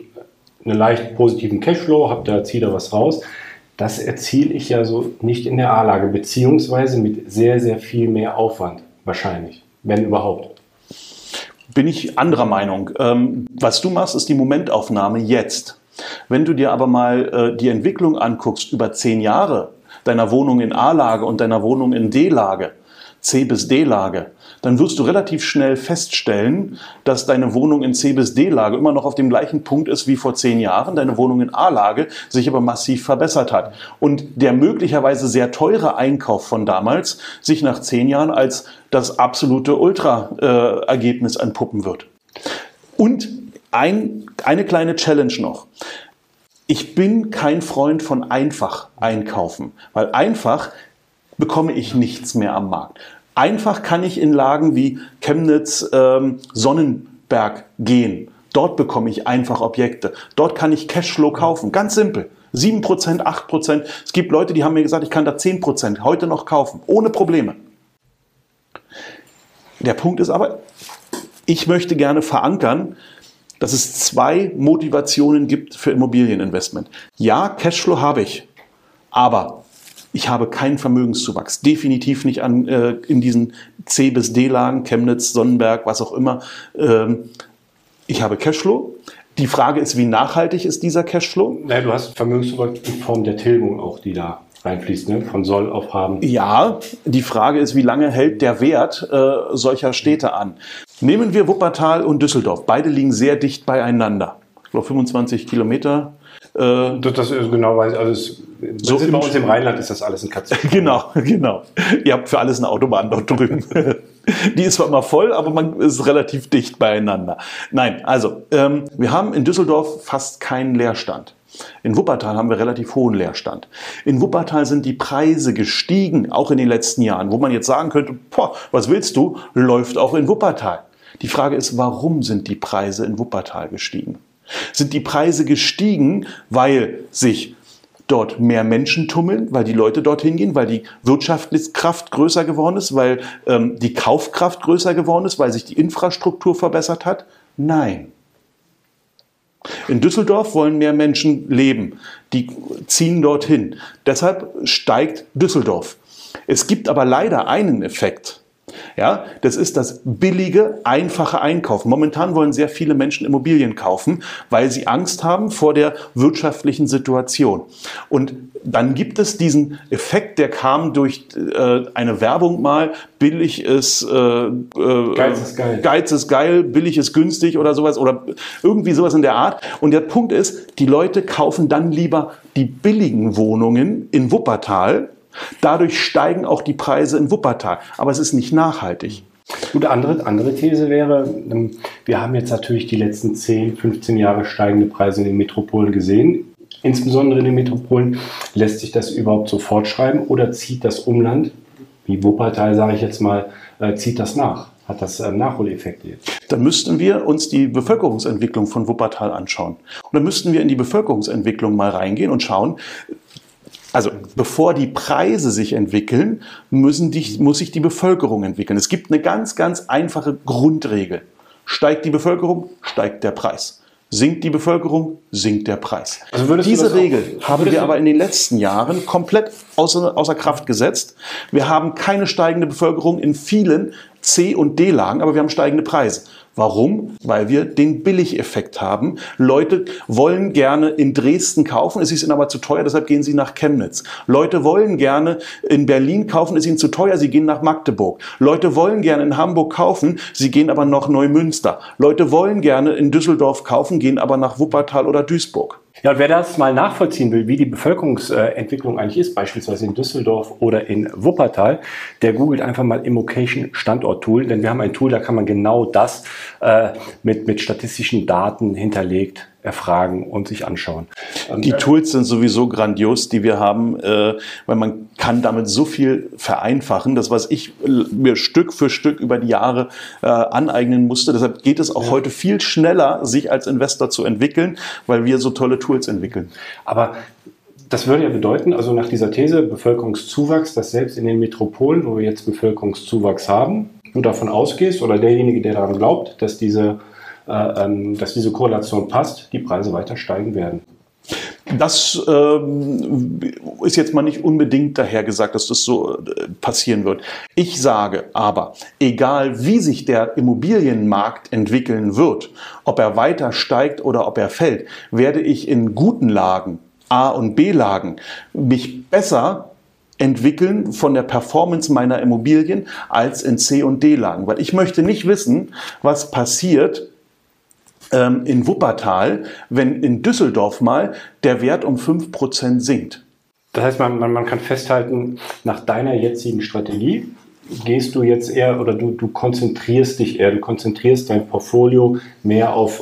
einen leicht positiven Cashflow, ziehe da was raus. Das erziele ich ja so nicht in der A-Lage, beziehungsweise mit sehr, sehr viel mehr Aufwand wahrscheinlich, wenn überhaupt. Bin ich anderer Meinung. Was du machst, ist die Momentaufnahme jetzt. Wenn du dir aber mal die Entwicklung anguckst über 10 Jahre, deiner Wohnung in A-Lage und deiner Wohnung in D-Lage, C- bis D-Lage, dann wirst du relativ schnell feststellen, dass deine Wohnung in C- bis D-Lage immer noch auf dem gleichen Punkt ist wie vor 10 Jahren, deine Wohnung in A-Lage sich aber massiv verbessert hat. Und der möglicherweise sehr teure Einkauf von damals sich nach 10 Jahren als das absolute Ultra-Ergebnis entpuppen wird. Und eine kleine Challenge noch. Ich bin kein Freund von einfach einkaufen, weil einfach bekomme ich nichts mehr am Markt. Einfach kann ich in Lagen wie Chemnitz, Sonnenberg gehen. Dort bekomme ich einfach Objekte. Dort kann ich Cashflow kaufen. Ganz simpel. 7%, 8%. Es gibt Leute, die haben mir gesagt, ich kann da 10% heute noch kaufen. Ohne Probleme. Der Punkt ist aber, ich möchte gerne verankern, dass es 2 Motivationen gibt für Immobilieninvestment. Ja, Cashflow habe ich, aber ich habe keinen Vermögenszuwachs. Definitiv nicht in diesen C- bis D-Lagen, Chemnitz, Sonnenberg, was auch immer. Ich habe Cashflow. Die Frage ist, wie nachhaltig ist dieser Cashflow? Ja, du hast Vermögenszuwachs in Form der Tilgung auch, die da reinfließt, ne? Von Soll auf Haben. Ja, die Frage ist, wie lange hält der Wert solcher Städte an? Nehmen wir Wuppertal und Düsseldorf. Beide liegen sehr dicht beieinander. Ich glaube 25 Kilometer. Das ist genau, also so bei uns im Rheinland ist das alles ein Katzenauto. Genau. Ihr habt für alles eine Autobahn dort drüben. Die ist zwar immer voll, aber man ist relativ dicht beieinander. Nein, also wir haben in Düsseldorf fast keinen Leerstand. In Wuppertal haben wir relativ hohen Leerstand. In Wuppertal sind die Preise gestiegen, auch in den letzten Jahren, wo man jetzt sagen könnte, boah, was willst du, läuft auch in Wuppertal. Die Frage ist, warum sind die Preise in Wuppertal gestiegen? Sind die Preise gestiegen, weil sich dort mehr Menschen tummeln, weil die Leute dorthin gehen, weil die Wirtschaftskraft größer geworden ist, weil die Kaufkraft größer geworden ist, weil sich die Infrastruktur verbessert hat? Nein. In Düsseldorf wollen mehr Menschen leben. Die ziehen dorthin. Deshalb steigt Düsseldorf. Es gibt aber leider einen Effekt. Ja, das ist das billige, einfache Einkaufen. Momentan wollen sehr viele Menschen Immobilien kaufen, weil sie Angst haben vor der wirtschaftlichen Situation. Und dann gibt es diesen Effekt, der kam durch eine Werbung mal, billig ist, Geiz ist geil, billig ist günstig oder sowas oder irgendwie sowas in der Art. Und der Punkt ist, die Leute kaufen dann lieber die billigen Wohnungen in Wuppertal. Dadurch steigen auch die Preise in Wuppertal. Aber es ist nicht nachhaltig. Gut, andere These wäre, wir haben jetzt natürlich die letzten 10, 15 Jahre steigende Preise in den Metropolen gesehen. Insbesondere in den Metropolen lässt sich das überhaupt so fortschreiben oder zieht das Umland, wie Wuppertal sage ich jetzt mal, zieht das nach? Hat das Nachholeffekte jetzt? Dann müssten wir uns die Bevölkerungsentwicklung von Wuppertal anschauen. Und dann müssten wir in die Bevölkerungsentwicklung mal reingehen und schauen. Also bevor die Preise sich entwickeln, muss sich die Bevölkerung entwickeln. Es gibt eine ganz, ganz einfache Grundregel. Steigt die Bevölkerung, steigt der Preis. Sinkt die Bevölkerung, sinkt der Preis. Also diese Regel haben wir aber in den letzten Jahren komplett außer Kraft gesetzt. Wir haben keine steigende Bevölkerung in vielen C- und D-Lagen, aber wir haben steigende Preise. Warum? Weil wir den Billigeffekt haben. Leute wollen gerne in Dresden kaufen, es ist ihnen aber zu teuer, deshalb gehen sie nach Chemnitz. Leute wollen gerne in Berlin kaufen, es ist ihnen zu teuer, sie gehen nach Magdeburg. Leute wollen gerne in Hamburg kaufen, sie gehen aber nach Neumünster. Leute wollen gerne in Düsseldorf kaufen, gehen aber nach Wuppertal oder Duisburg. Ja, und wer das mal nachvollziehen will, wie die Bevölkerungsentwicklung eigentlich ist, beispielsweise in Düsseldorf oder in Wuppertal, der googelt einfach mal Immocation Standort-Tool, denn wir haben ein Tool, da kann man genau das mit statistischen Daten hinterlegt erfragen und sich anschauen. Die Tools sind sowieso grandios, die wir haben, weil man kann damit so viel vereinfachen, das was ich mir Stück für Stück über die Jahre aneignen musste. Deshalb geht es auch heute viel schneller, sich als Investor zu entwickeln, weil wir so tolle Tools entwickeln. Aber das würde ja bedeuten, also nach dieser These Bevölkerungszuwachs, dass selbst in den Metropolen, wo wir jetzt Bevölkerungszuwachs haben, du davon ausgehst oder derjenige, der daran glaubt, dass diese dass diese Korrelation passt, die Preise weiter steigen werden. Das ist jetzt mal nicht unbedingt dahergesagt, dass das so passieren wird. Ich sage aber, egal wie sich der Immobilienmarkt entwickeln wird, ob er weiter steigt oder ob er fällt, werde ich in guten Lagen, A- und B-Lagen, mich besser entwickeln von der Performance meiner Immobilien als in C- und D-Lagen. Weil ich möchte nicht wissen, was passiert in Wuppertal, wenn in Düsseldorf mal der Wert um 5% sinkt. Das heißt, man kann festhalten, nach deiner jetzigen Strategie gehst du jetzt eher, oder du konzentrierst dich eher, du konzentrierst dein Portfolio mehr auf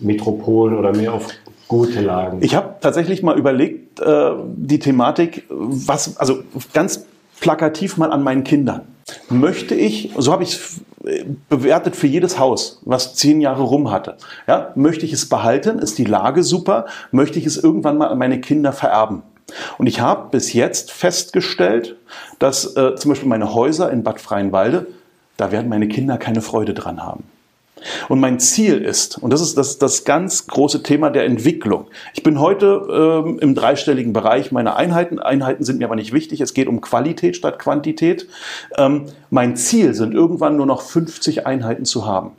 Metropolen oder mehr auf gute Lagen. Ich habe tatsächlich mal überlegt, die Thematik, also ganz plakativ mal an meinen Kindern. Möchte ich, so habe ich es bewertet für jedes Haus, was 10 Jahre rum hatte. Ja, möchte ich es behalten? Ist die Lage super? Möchte ich es irgendwann mal an meine Kinder vererben? Und ich habe bis jetzt festgestellt, dass zum Beispiel meine Häuser in Bad Freienwalde, da werden meine Kinder keine Freude dran haben. Und mein Ziel ist, und das ist das ganz große Thema der Entwicklung. Ich bin heute im dreistelligen Bereich meiner Einheiten. Einheiten sind mir aber nicht wichtig. Es geht um Qualität statt Quantität. Mein Ziel sind irgendwann nur noch 50 Einheiten zu haben.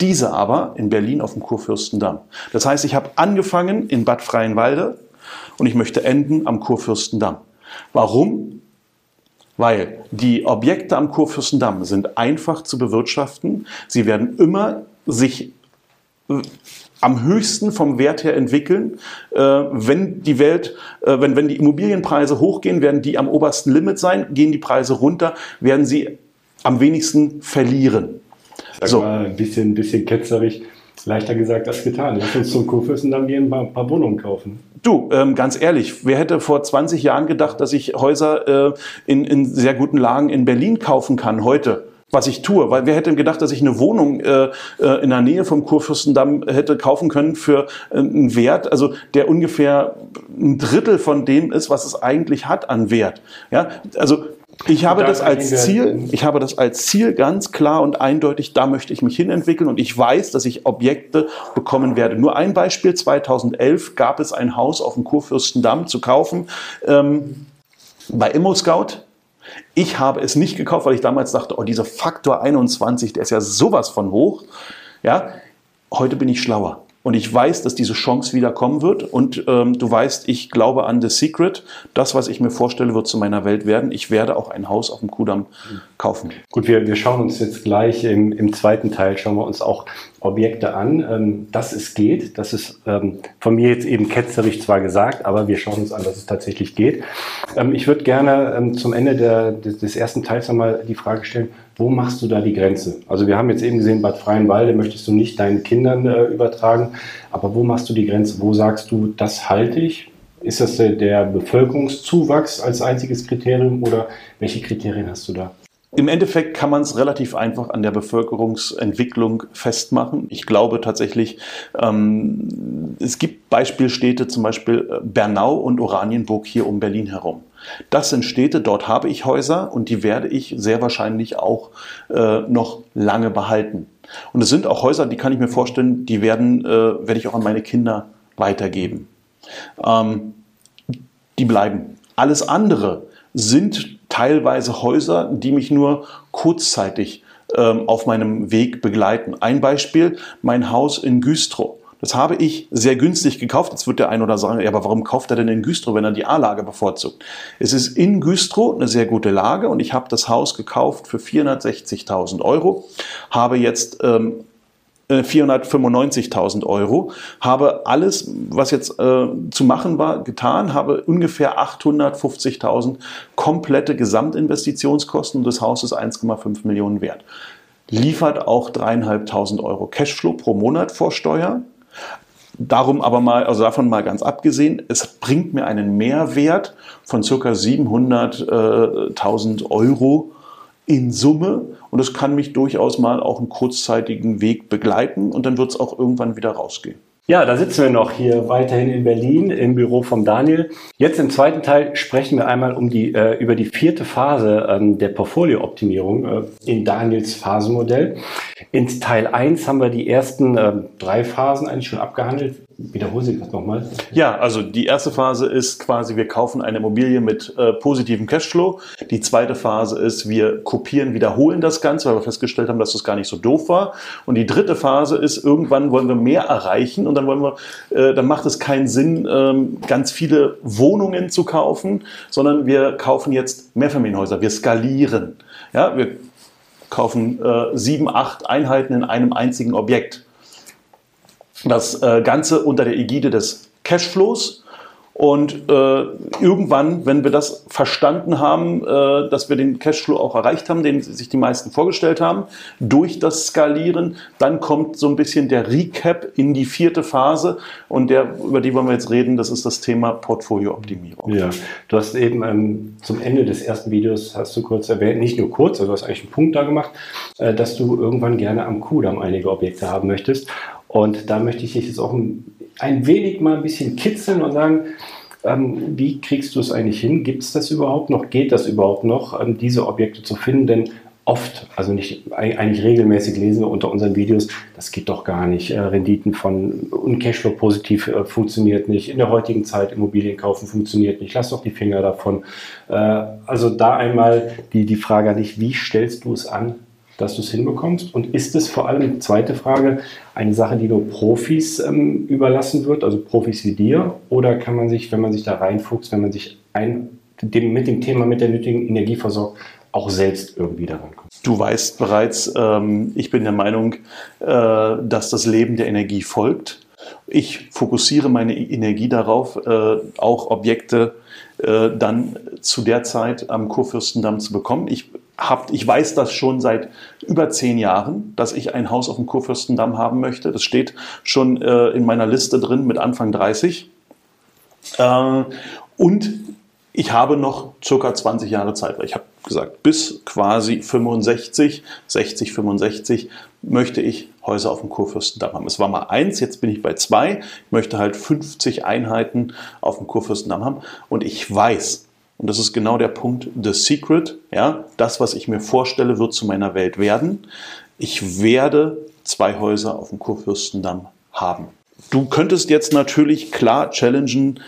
Diese aber in Berlin auf dem Kurfürstendamm. Das heißt, ich habe angefangen in Bad Freienwalde und ich möchte enden am Kurfürstendamm. Warum? Weil die Objekte am Kurfürstendamm sind einfach zu bewirtschaften. Sie werden immer sich am höchsten vom Wert her entwickeln. Wenn die Immobilienpreise hochgehen, werden die am obersten Limit sein. Gehen die Preise runter, werden sie am wenigsten verlieren. So. Ein bisschen ketzerisch. Leichter gesagt als getan. Lass uns zum Kurfürstendamm gehen, ein paar Wohnungen kaufen. Du, ganz ehrlich, wer hätte vor 20 Jahren gedacht, dass ich Häuser in sehr guten Lagen in Berlin kaufen kann heute, was ich tue? Weil wer hätte gedacht, dass ich eine Wohnung in der Nähe vom Kurfürstendamm hätte kaufen können für einen Wert, also der ungefähr ein Drittel von dem ist, was es eigentlich hat an Wert. Ja, also Ich habe das als Ziel ganz klar und eindeutig, da möchte ich mich hinentwickeln und ich weiß, dass ich Objekte bekommen werde. Nur ein Beispiel, 2011 gab es ein Haus auf dem Kurfürstendamm zu kaufen bei ImmoScout. Ich habe es nicht gekauft, weil ich damals dachte, oh, dieser Faktor 21, der ist ja sowas von hoch. Ja, heute bin ich schlauer. Und ich weiß, dass diese Chance wieder kommen wird. Und du weißt, ich glaube an The Secret. Das, was ich mir vorstelle, wird zu meiner Welt werden. Ich werde auch ein Haus auf dem Kudamm kaufen. Gut, wir schauen uns jetzt gleich im zweiten Teil, schauen wir uns auch Objekte an. Dass es geht, das ist von mir jetzt eben ketzerisch zwar gesagt, aber wir schauen uns an, dass es tatsächlich geht. Ich würde gerne zum Ende des ersten Teils nochmal die Frage stellen, wo machst du da die Grenze? Also wir haben jetzt eben gesehen, Bad Freienwalde möchtest du nicht deinen Kindern übertragen, aber wo machst du die Grenze? Wo sagst du, das halte ich? Ist das der Bevölkerungszuwachs als einziges Kriterium oder welche Kriterien hast du da? Im Endeffekt kann man es relativ einfach an der Bevölkerungsentwicklung festmachen. Ich glaube tatsächlich, es gibt Beispielstädte, zum Beispiel Bernau und Oranienburg hier um Berlin herum. Das sind Städte, dort habe ich Häuser und die werde ich sehr wahrscheinlich auch noch lange behalten. Und es sind auch Häuser, die kann ich mir vorstellen, die werde ich auch an meine Kinder weitergeben. Die bleiben. Alles andere sind teilweise Häuser, die mich nur kurzzeitig auf meinem Weg begleiten. Ein Beispiel, mein Haus in Güstrow. Das habe ich sehr günstig gekauft. Jetzt wird der ein oder sagen, ja, aber warum kauft er denn in Güstrow, wenn er die A-Lage bevorzugt? Es ist in Güstrow eine sehr gute Lage und ich habe das Haus gekauft für 460.000 Euro, habe jetzt 495.000 Euro, habe alles, was jetzt zu machen war, getan, habe ungefähr 850.000 komplette Gesamtinvestitionskosten und das Haus ist 1,5 Millionen wert. Liefert auch 3.500 Euro Cashflow pro Monat vor Steuer. Davon mal ganz abgesehen, es bringt mir einen Mehrwert von ca. 700.000 Euro in Summe und das kann mich durchaus mal auch einen kurzzeitigen Weg begleiten und dann wird es auch irgendwann wieder rausgehen. Ja, da sitzen wir noch hier weiterhin in Berlin im Büro vom Daniel. Jetzt im zweiten Teil sprechen wir einmal über die vierte Phase der Portfolio-Optimierung in Daniels Phasenmodell. In Teil 1 haben wir die ersten drei Phasen eigentlich schon abgehandelt. Wiederholen Sie das nochmal. Ja, also die erste Phase ist quasi, wir kaufen eine Immobilie mit positivem Cashflow. Die zweite Phase ist, wir kopieren, wiederholen das Ganze, weil wir festgestellt haben, dass das gar nicht so doof war. Und die dritte Phase ist, irgendwann wollen wir mehr erreichen und dann wollen wir, dann macht es keinen Sinn, ganz viele Wohnungen zu kaufen, sondern wir kaufen jetzt Mehrfamilienhäuser. Wir skalieren. Ja, wir kaufen 7, 8 Einheiten in einem einzigen Objekt. Das Ganze unter der Ägide des Cashflows. Und irgendwann, wenn wir das verstanden haben, dass wir den Cashflow auch erreicht haben, den sich die meisten vorgestellt haben, durch das Skalieren, dann kommt so ein bisschen der Recap in die vierte Phase. Und über die wollen wir jetzt reden, das ist das Thema Portfoliooptimierung. Ja, du hast eben zum Ende des ersten Videos, hast du kurz erwähnt, nicht nur kurz, also du hast eigentlich einen Punkt da gemacht, dass du irgendwann gerne am Kudamm einige Objekte haben möchtest. Und da möchte ich dich jetzt auch ein wenig mal ein bisschen kitzeln und sagen, wie kriegst du es eigentlich hin? Gibt es das überhaupt noch? Geht das überhaupt noch, diese Objekte zu finden? Denn oft, also nicht eigentlich regelmäßig lesen wir unter unseren Videos, das geht doch gar nicht. Renditen von und Cashflow positiv funktioniert nicht. In der heutigen Zeit Immobilien kaufen funktioniert nicht. Lass doch die Finger davon. Also da einmal die Frage an dich, wie stellst du es an, dass du es hinbekommst? Und ist es vor allem, zweite Frage, eine Sache, die nur Profis überlassen wird, also Profis wie dir? Oder kann man sich, wenn man sich da reinfuchst, wenn man sich mit dem Thema, mit der nötigen Energie versorgt, auch selbst irgendwie daran kommen? Du weißt bereits, ich bin der Meinung, dass das Leben der Energie folgt. Ich fokussiere meine Energie darauf, auch Objekte dann zu der Zeit am Kurfürstendamm zu bekommen. Ich weiß das schon seit über 10 Jahren, dass ich ein Haus auf dem Kurfürstendamm haben möchte. Das steht schon in meiner Liste drin mit Anfang 30. Und ich habe noch ca. 20 Jahre Zeit, weil ich habe gesagt, bis quasi 65 möchte ich Häuser auf dem Kurfürstendamm haben. Es war mal 1, jetzt bin ich bei 2. Ich möchte halt 50 Einheiten auf dem Kurfürstendamm haben. Und ich weiß, und das ist genau der Punkt, The Secret, ja, das, was ich mir vorstelle, wird zu meiner Welt werden. Ich werde 2 Häuser auf dem Kurfürstendamm haben. Du könntest jetzt natürlich klar challengen,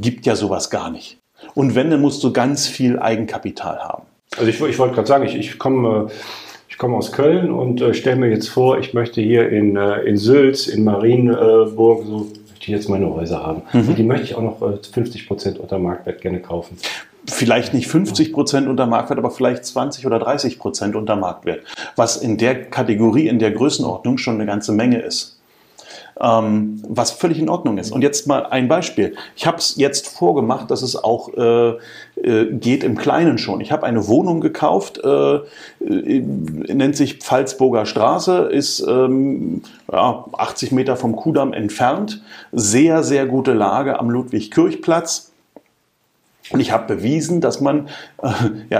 gibt ja sowas gar nicht. Und wenn, dann musst du ganz viel Eigenkapital haben. Also ich wollte gerade sagen, ich komme aus Köln und stelle mir jetzt vor, ich möchte hier in Sülz, in Marienburg, so die jetzt meine Häuser haben. Mhm. Die möchte ich auch noch 50% unter Marktwert gerne kaufen. Vielleicht nicht 50% unter Marktwert, aber vielleicht 20 oder 30% unter Marktwert. Was in der Kategorie, in der Größenordnung schon eine ganze Menge ist. Was völlig in Ordnung ist. Und jetzt mal ein Beispiel. Ich habe es jetzt vorgemacht, dass es auch geht im Kleinen schon. Ich habe eine Wohnung gekauft, nennt sich Pfalzburger Straße, ist 80 Meter vom Kudamm entfernt. Sehr, sehr gute Lage am Ludwig-Kirch-Platz. Und ich habe bewiesen, dass man,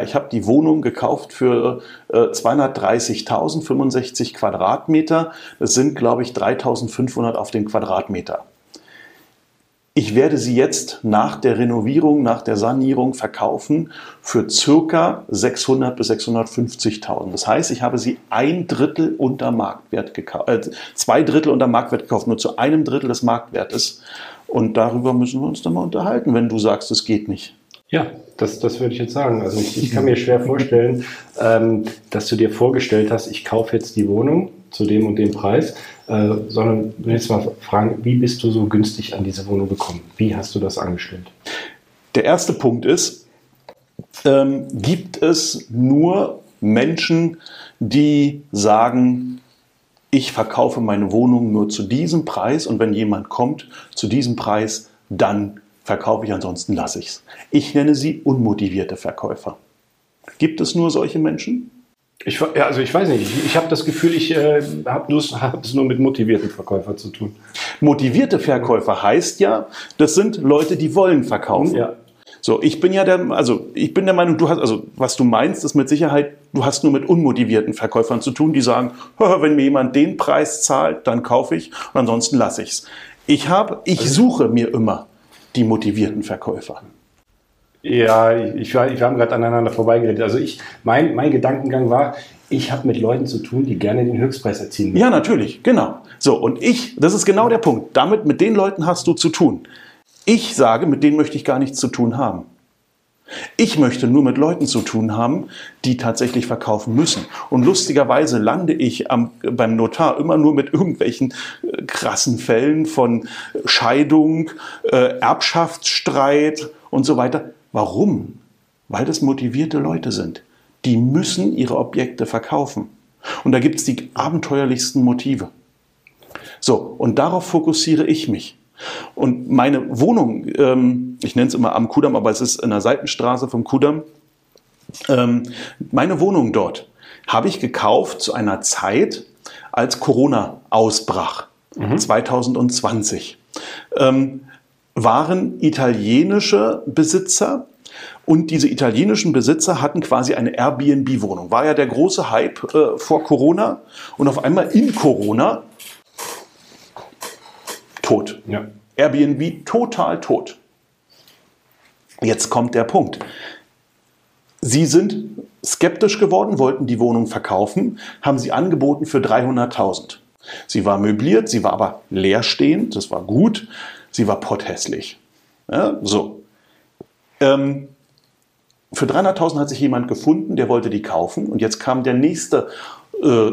ich habe die Wohnung gekauft für 230.000, 65 Quadratmeter. Das sind, glaube ich, 3.500 auf den Quadratmeter. Ich werde sie jetzt nach der Renovierung, nach der Sanierung verkaufen für circa 600.000 bis 650.000. Das heißt, ich habe sie 1/3 unter Marktwert gekauft, 2/3 unter Marktwert gekauft, nur zu 1/3 des Marktwertes. Und darüber müssen wir uns dann mal unterhalten, wenn du sagst, es geht nicht. Ja, das würde ich jetzt sagen. Also ich kann mir schwer vorstellen, dass du dir vorgestellt hast, ich kaufe jetzt die Wohnung zu dem und dem Preis, sondern ich will jetzt mal fragen, wie bist du so günstig an diese Wohnung gekommen? Wie hast du das angestellt? Der erste Punkt ist, gibt es nur Menschen, die sagen, ich verkaufe meine Wohnung nur zu diesem Preis und wenn jemand kommt zu diesem Preis, dann verkaufe ich, ansonsten lasse ich es. Ich nenne sie unmotivierte Verkäufer. Gibt es nur solche Menschen? Ich weiß nicht. Ich habe das Gefühl, ich habe es nur mit motivierten Verkäufern zu tun. Motivierte Verkäufer heißt ja, das sind Leute, die wollen verkaufen. Ja. So, ich bin der Meinung, was du meinst, ist mit Sicherheit, du hast nur mit unmotivierten Verkäufern zu tun, die sagen, wenn mir jemand den Preis zahlt, dann kaufe ich und ansonsten lasse ich es. Ich suche mir immer die motivierten Verkäufer. Ja, wir haben gerade aneinander vorbeigeredet. Also mein Gedankengang war, ich habe mit Leuten zu tun, die gerne den Höchstpreis erzielen wollen. Ja, natürlich, genau. So, und das ist genau der Punkt. Mit den Leuten hast du zu tun. Ich sage, mit denen möchte ich gar nichts zu tun haben. Ich möchte nur mit Leuten zu tun haben, die tatsächlich verkaufen müssen. Und lustigerweise lande ich beim Notar immer nur mit irgendwelchen krassen Fällen von Scheidung, Erbschaftsstreit und so weiter. Warum? Weil das motivierte Leute sind. Die müssen ihre Objekte verkaufen. Und da gibt es die abenteuerlichsten Motive. So, und darauf fokussiere ich mich. Und meine Wohnung, ich nenne es immer am Kudamm, aber es ist in der Seitenstraße vom Kudamm, meine Wohnung dort habe ich gekauft zu einer Zeit, als Corona ausbrach, 2020. Waren italienische Besitzer, und diese italienischen Besitzer hatten quasi eine Airbnb-Wohnung. War ja der große Hype vor Corona, und auf einmal in Corona tot. Ja. Airbnb total tot. Jetzt kommt der Punkt. Sie sind skeptisch geworden, wollten die Wohnung verkaufen, haben sie angeboten für 300.000. Sie war möbliert, sie war aber leerstehend, das war gut, sie war potthässlich. Ja, so. Für 300.000 hat sich jemand gefunden, der wollte die kaufen, und jetzt kam der nächste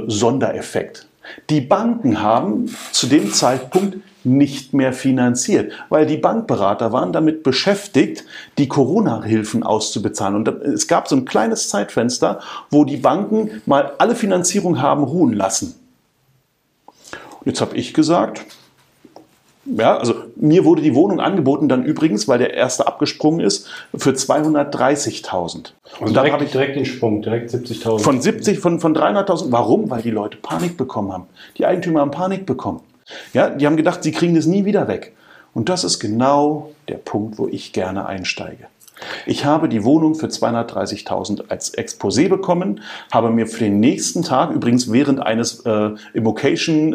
Sondereffekt. Die Banken haben zu dem Zeitpunkt nicht mehr finanziert, weil die Bankberater waren damit beschäftigt, die Corona-Hilfen auszubezahlen. Und es gab so ein kleines Zeitfenster, wo die Banken mal alle Finanzierung haben ruhen lassen. Und jetzt habe ich gesagt, ja, also mir wurde die Wohnung angeboten, dann übrigens, weil der erste abgesprungen ist, für 230.000. Und dann habe ich direkt den Sprung, direkt 70.000. Von 300.000. Warum? Weil die Leute Panik bekommen haben. Die Eigentümer haben Panik bekommen. Ja, die haben gedacht, sie kriegen das nie wieder weg. Und das ist genau der Punkt, wo ich gerne einsteige. Ich habe die Wohnung für 230.000 als Exposé bekommen, habe mir für den nächsten Tag, übrigens während eines Immocation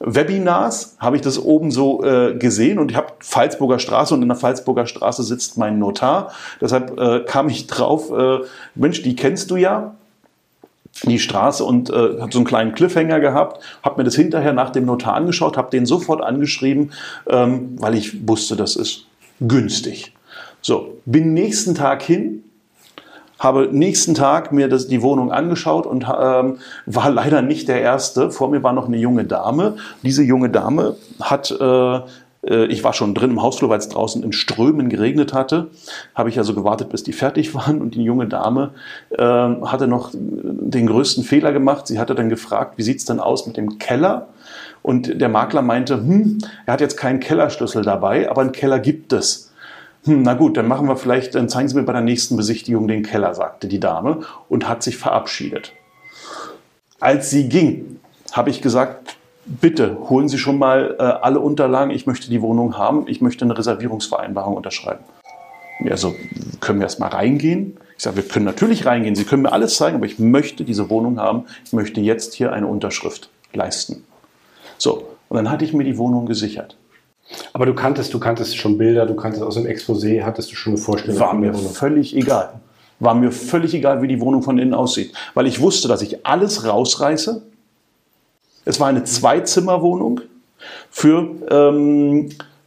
Webinars, habe ich das oben so gesehen, und ich habe Pfalzburger Straße, und in der Pfalzburger Straße sitzt mein Notar. Deshalb kam ich drauf, Mensch, die kennst du ja, die Straße, und habe so einen kleinen Cliffhanger gehabt, habe mir das hinterher nach dem Notar angeschaut, habe den sofort angeschrieben, weil ich wusste, das ist günstig. So, bin nächsten Tag hin, habe nächsten Tag mir die Wohnung angeschaut, und war leider nicht der Erste. Vor mir war noch eine junge Dame. Diese junge Dame hat, ich war schon drin im Hausflur, weil es draußen in Strömen geregnet hatte, habe ich also gewartet, bis die fertig waren, und die junge Dame hatte noch den größten Fehler gemacht. Sie hatte dann gefragt, wie sieht es denn aus mit dem Keller? Und der Makler meinte, er hat jetzt keinen Kellerschlüssel dabei, aber einen Keller gibt es. Na gut, dann machen wir vielleicht, dann zeigen Sie mir bei der nächsten Besichtigung den Keller, sagte die Dame, und hat sich verabschiedet. Als sie ging, habe ich gesagt, bitte holen Sie schon mal alle Unterlagen, ich möchte die Wohnung haben, ich möchte eine Reservierungsvereinbarung unterschreiben. Also können wir erstmal reingehen? Ich sage, wir können natürlich reingehen, Sie können mir alles zeigen, aber ich möchte diese Wohnung haben, ich möchte jetzt hier eine Unterschrift leisten. So, und dann hatte ich mir die Wohnung gesichert. Aber du kanntest schon Bilder, du kanntest aus dem Exposé, hattest du schon eine Vorstellung? War mir völlig egal. War mir völlig egal, wie die Wohnung von innen aussieht. Weil ich wusste, dass ich alles rausreiße. Es war eine Zweizimmerwohnung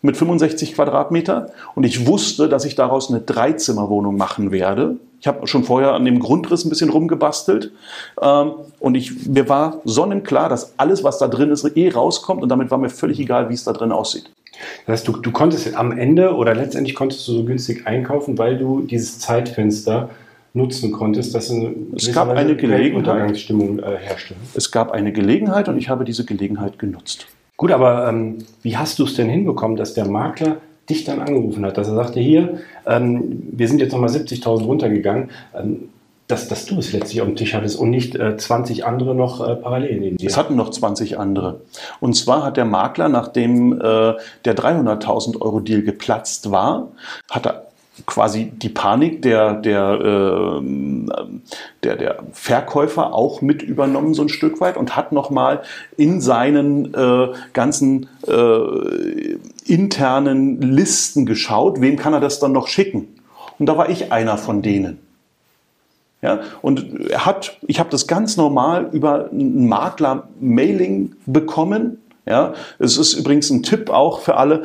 mit 65 Quadratmeter. Und ich wusste, dass ich daraus eine Dreizimmerwohnung machen werde. Ich habe schon vorher an dem Grundriss ein bisschen rumgebastelt. Und mir war sonnenklar, dass alles, was da drin ist, eh rauskommt. Und damit war mir völlig egal, wie es da drin aussieht. Das heißt, du konntest am Ende oder letztendlich konntest du so günstig einkaufen, weil du dieses Zeitfenster nutzen konntest, dass eine Gelegenheitsstimmung herrschte. Es gab eine Gelegenheit, und ich habe diese Gelegenheit genutzt. Gut, aber wie hast du es denn hinbekommen, dass der Makler dich dann angerufen hat, dass er sagte, hier, wir sind jetzt nochmal 70.000 runtergegangen, dass du es letztlich auf dem Tisch hattest und nicht 20 andere noch parallel neben dir? Es hatten noch 20 andere. Und zwar hat der Makler, nachdem der 300.000 Euro Deal geplatzt war, hat er quasi die Panik der Verkäufer auch mit übernommen, so ein Stück weit, und hat nochmal in seinen ganzen internen Listen geschaut, wem kann er das dann noch schicken. Und da war ich einer von denen. Ja, und ich habe das ganz normal über einen Makler-Mailing bekommen. Ja, es ist übrigens ein Tipp auch für alle,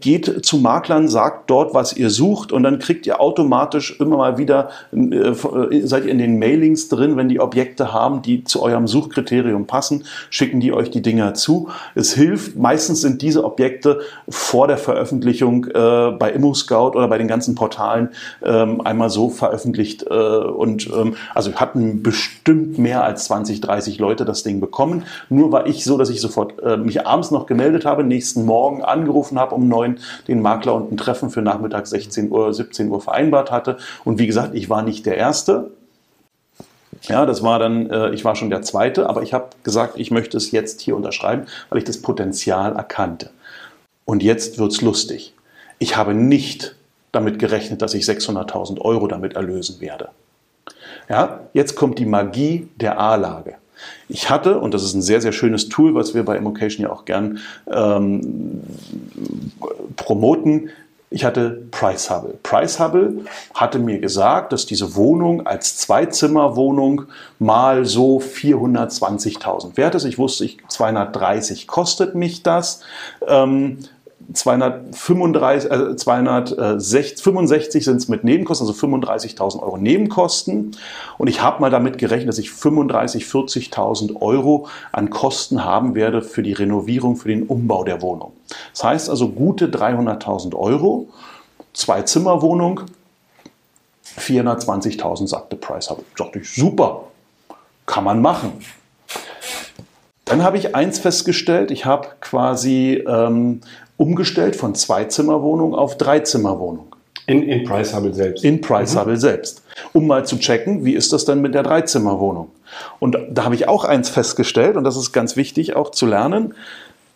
geht zu Maklern, sagt dort, was ihr sucht, und dann kriegt ihr automatisch immer mal wieder, seid ihr in den Mailings drin, wenn die Objekte haben, die zu eurem Suchkriterium passen, schicken die euch die Dinger zu. Es hilft, meistens sind diese Objekte vor der Veröffentlichung bei ImmoScout oder bei den ganzen Portalen einmal so veröffentlicht und also hatten bestimmt mehr als 20, 30 Leute das Ding bekommen. Nur war ich so, dass ich sofort mich abends noch gemeldet habe, nächsten Morgen angerufen habe um 9, den Makler und ein Treffen für Nachmittag 16 Uhr, 17 Uhr vereinbart hatte. Und wie gesagt, ich war nicht der Erste. Ja, das war dann, ich war schon der Zweite, aber ich habe gesagt, ich möchte es jetzt hier unterschreiben, weil ich das Potenzial erkannte. Und jetzt wird's lustig. Ich habe nicht damit gerechnet, dass ich 600.000 Euro damit erlösen werde. Ja, jetzt kommt die Magie der A-Lage. Ich hatte, und das ist ein sehr, sehr schönes Tool, was wir bei Immocation ja auch gern promoten, ich hatte PriceHubble. PriceHubble hatte mir gesagt, dass diese Wohnung als Zweizimmerwohnung mal so 420.000 wert ist. Ich wusste, 230 kostet mich das. 265 sind es mit Nebenkosten, also 35.000 Euro Nebenkosten. Und ich habe mal damit gerechnet, dass ich 35.000, 40.000 Euro an Kosten haben werde für die Renovierung, für den Umbau der Wohnung. Das heißt also gute 300.000 Euro, Zwei-Zimmer-Wohnung, 420.000, sagte PriceHubble. Dachte ich, super, kann man machen. Dann habe ich eins festgestellt, ich habe quasi umgestellt von Zwei-Zimmer-Wohnung auf Drei-Zimmer-Wohnung. In PriceHubble selbst? In PriceHubble selbst, um mal zu checken, wie ist das denn mit der Drei-Zimmer-Wohnung. Und da habe ich auch eins festgestellt, und das ist ganz wichtig auch zu lernen,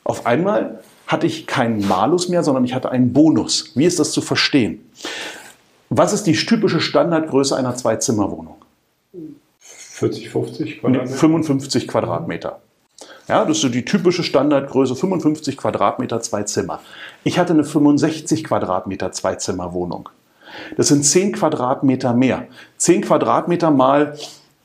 auf einmal hatte ich keinen Malus mehr, sondern ich hatte einen Bonus. Wie ist das zu verstehen? Was ist die typische Standardgröße einer Zwei-Zimmer-Wohnung? 40, 50 Quadratmeter? 55 Quadratmeter. Ja, das ist so die typische Standardgröße, 55 Quadratmeter, zwei Zimmer. Ich hatte eine 65 Quadratmeter, zwei Zimmer Wohnung. Das sind 10 Quadratmeter mehr. 10 Quadratmeter mal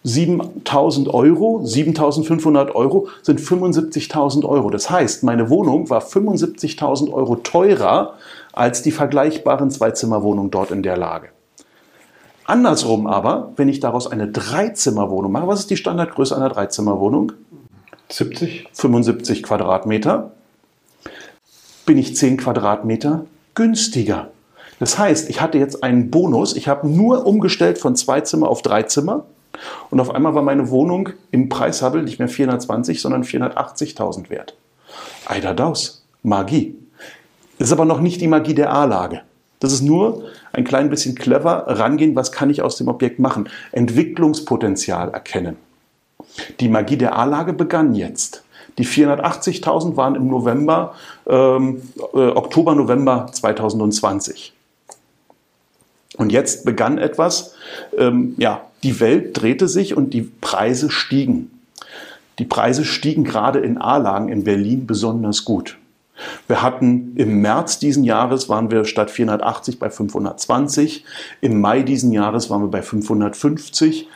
7.000 Euro, 7.500 Euro sind 75.000 Euro. Das heißt, meine Wohnung war 75.000 Euro teurer als die vergleichbaren Zwei-Zimmer-Wohnungen dort in der Lage. Andersrum aber, wenn ich daraus eine Drei-Zimmer-Wohnung mache, was ist die Standardgröße einer Drei-Zimmer-Wohnung? 75 Quadratmeter, bin ich 10 Quadratmeter günstiger. Das heißt, ich hatte jetzt einen Bonus. Ich habe nur umgestellt von Zweizimmer auf Dreizimmer, und auf einmal war meine Wohnung im PriceHubble nicht mehr 420, sondern 480.000 wert. Eider Daus, Magie. Das ist aber noch nicht die Magie der A-Lage. Das ist nur ein klein bisschen clever rangehen, was kann ich aus dem Objekt machen. Entwicklungspotenzial erkennen. Die Magie der A-Lage begann jetzt. Die 480.000 waren im November, Oktober, November 2020. Und jetzt begann etwas, ja, die Welt drehte sich und die Preise stiegen. Die Preise stiegen gerade in A-Lagen in Berlin besonders gut. Wir hatten im März diesen Jahres waren wir statt 480 bei 520, im Mai diesen Jahres waren wir bei 550.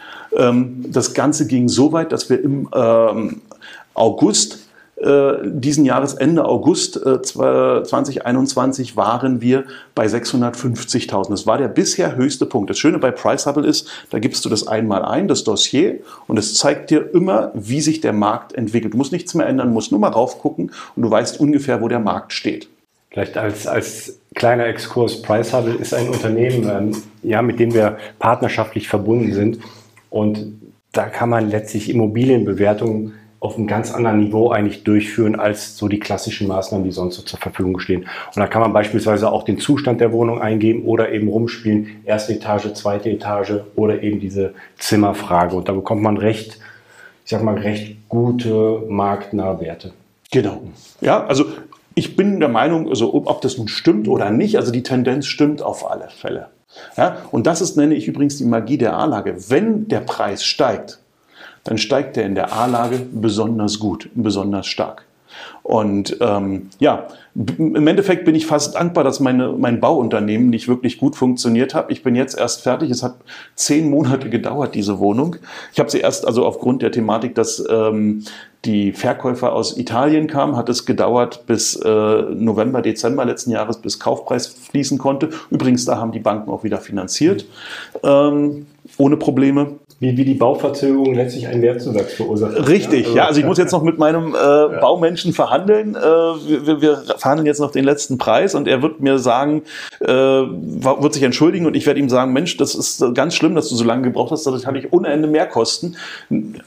Das Ganze ging so weit, dass wir im August diesen Jahres, Ende August 2021, waren wir bei 650.000. Das war der bisher höchste Punkt. Das Schöne bei PriceHubble ist, da gibst du das einmal ein, das Dossier, und es zeigt dir immer, wie sich der Markt entwickelt. Du musst nichts mehr ändern, musst nur mal raufgucken und du weißt ungefähr, wo der Markt steht. Vielleicht als kleiner Exkurs, PriceHubble ist ein Unternehmen, ja, mit dem wir partnerschaftlich verbunden sind. Und da kann man letztlich Immobilienbewertungen auf einem ganz anderen Niveau eigentlich durchführen als so die klassischen Maßnahmen, die sonst so zur Verfügung stehen. Und da kann man beispielsweise auch den Zustand der Wohnung eingeben oder eben rumspielen, erste Etage, zweite Etage oder eben diese Zimmerfrage. Und da bekommt man recht, ich sag mal, recht gute marktnahe Werte. Genau. Ja, also ich bin der Meinung, also ob das nun stimmt oder nicht, also die Tendenz stimmt auf alle Fälle. Ja, und das ist, nenne ich übrigens, die Magie der A-Lage. Wenn der Preis steigt, dann steigt er in der A-Lage besonders gut, besonders stark. Und ja, im Endeffekt bin ich fast dankbar, dass mein Bauunternehmen nicht wirklich gut funktioniert hat. Ich bin jetzt erst fertig. Es hat 10 Monate gedauert, diese Wohnung. Ich habe sie erst, also aufgrund der Thematik, dass die Verkäufer aus Italien kamen, hat es gedauert bis November, Dezember letzten Jahres, bis Kaufpreis fließen konnte. Übrigens, da haben die Banken auch wieder finanziert, ohne Probleme. Wie die Bauverzögerung letztlich einen Wertzuwachs verursacht. Richtig, ja. Also ich muss jetzt noch mit meinem Baumenschen verhandeln. Wir verhandeln jetzt noch den letzten Preis und er wird mir sagen, wird sich entschuldigen und ich werde ihm sagen, Mensch, das ist ganz schlimm, dass du so lange gebraucht hast, dadurch hatte ich Unende mehr Kosten.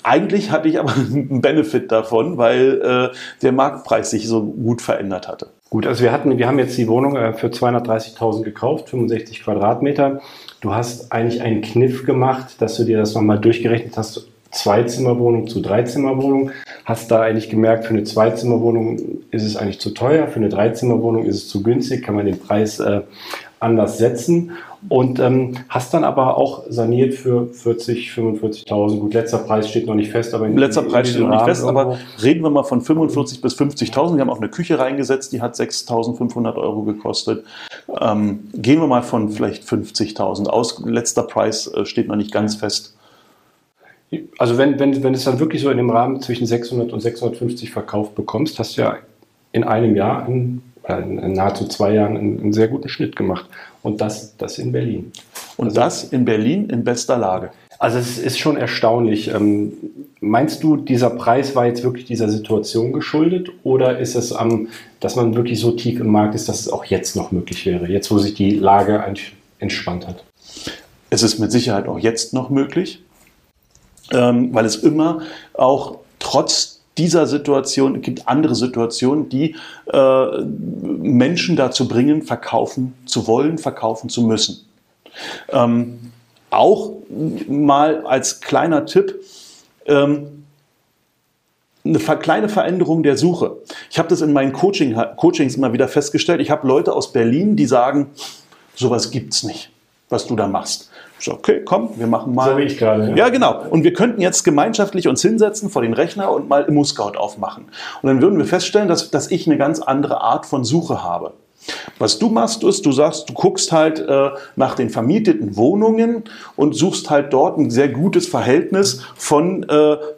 Eigentlich hatte ich aber einen Benefit davon, weil der Marktpreis sich so gut verändert hatte. Gut, also wir haben jetzt die Wohnung für 230.000 gekauft, 65 Quadratmeter. Du hast eigentlich einen Kniff gemacht, dass du dir das nochmal durchgerechnet hast, 2-Zimmer-Wohnung zu 3-Zimmer-Wohnung. Hast da eigentlich gemerkt, für eine 2-Zimmer-Wohnung ist es eigentlich zu teuer, für eine 3-Zimmer-Wohnung ist es zu günstig, kann man den Preis anders setzen. Und hast dann aber auch saniert für 40, 45.000. Gut, letzter Preis steht noch nicht fest. Aber aber reden wir mal von 45 bis 50.000. Wir haben auch eine Küche reingesetzt, die hat 6.500 Euro gekostet. Gehen wir mal von vielleicht 50.000 aus. Letzter Preis steht noch nicht ganz fest. Also wenn es dann wirklich so in dem Rahmen zwischen 600 und 650 verkauft bekommst, hast du ja in einem Jahr in nahezu 2 Jahren einen sehr guten Schnitt gemacht. Und das in Berlin. Und also, das in Berlin in bester Lage. Also es ist schon erstaunlich. Meinst du, dieser Preis war jetzt wirklich dieser Situation geschuldet? Oder ist es, dass man wirklich so tief im Markt ist, dass es auch jetzt noch möglich wäre? Jetzt, wo sich die Lage entspannt hat. Es ist mit Sicherheit auch jetzt noch möglich. Weil es immer auch trotz dieser Situation, es gibt andere Situationen, die Menschen dazu bringen, verkaufen zu wollen, verkaufen zu müssen. Auch mal als kleiner Tipp, eine kleine Veränderung der Suche. Ich habe das in meinen Coachings immer wieder festgestellt. Ich habe Leute aus Berlin, die sagen, sowas gibt's nicht, was du da machst. Okay, komm, wir machen mal. So wie ich gerade. Ja, genau. Und wir könnten jetzt gemeinschaftlich uns hinsetzen vor den Rechner und mal ImmoScout aufmachen. Und dann würden wir feststellen, dass ich eine ganz andere Art von Suche habe. Was du machst, ist, du guckst halt nach den vermieteten Wohnungen und suchst halt dort ein sehr gutes Verhältnis von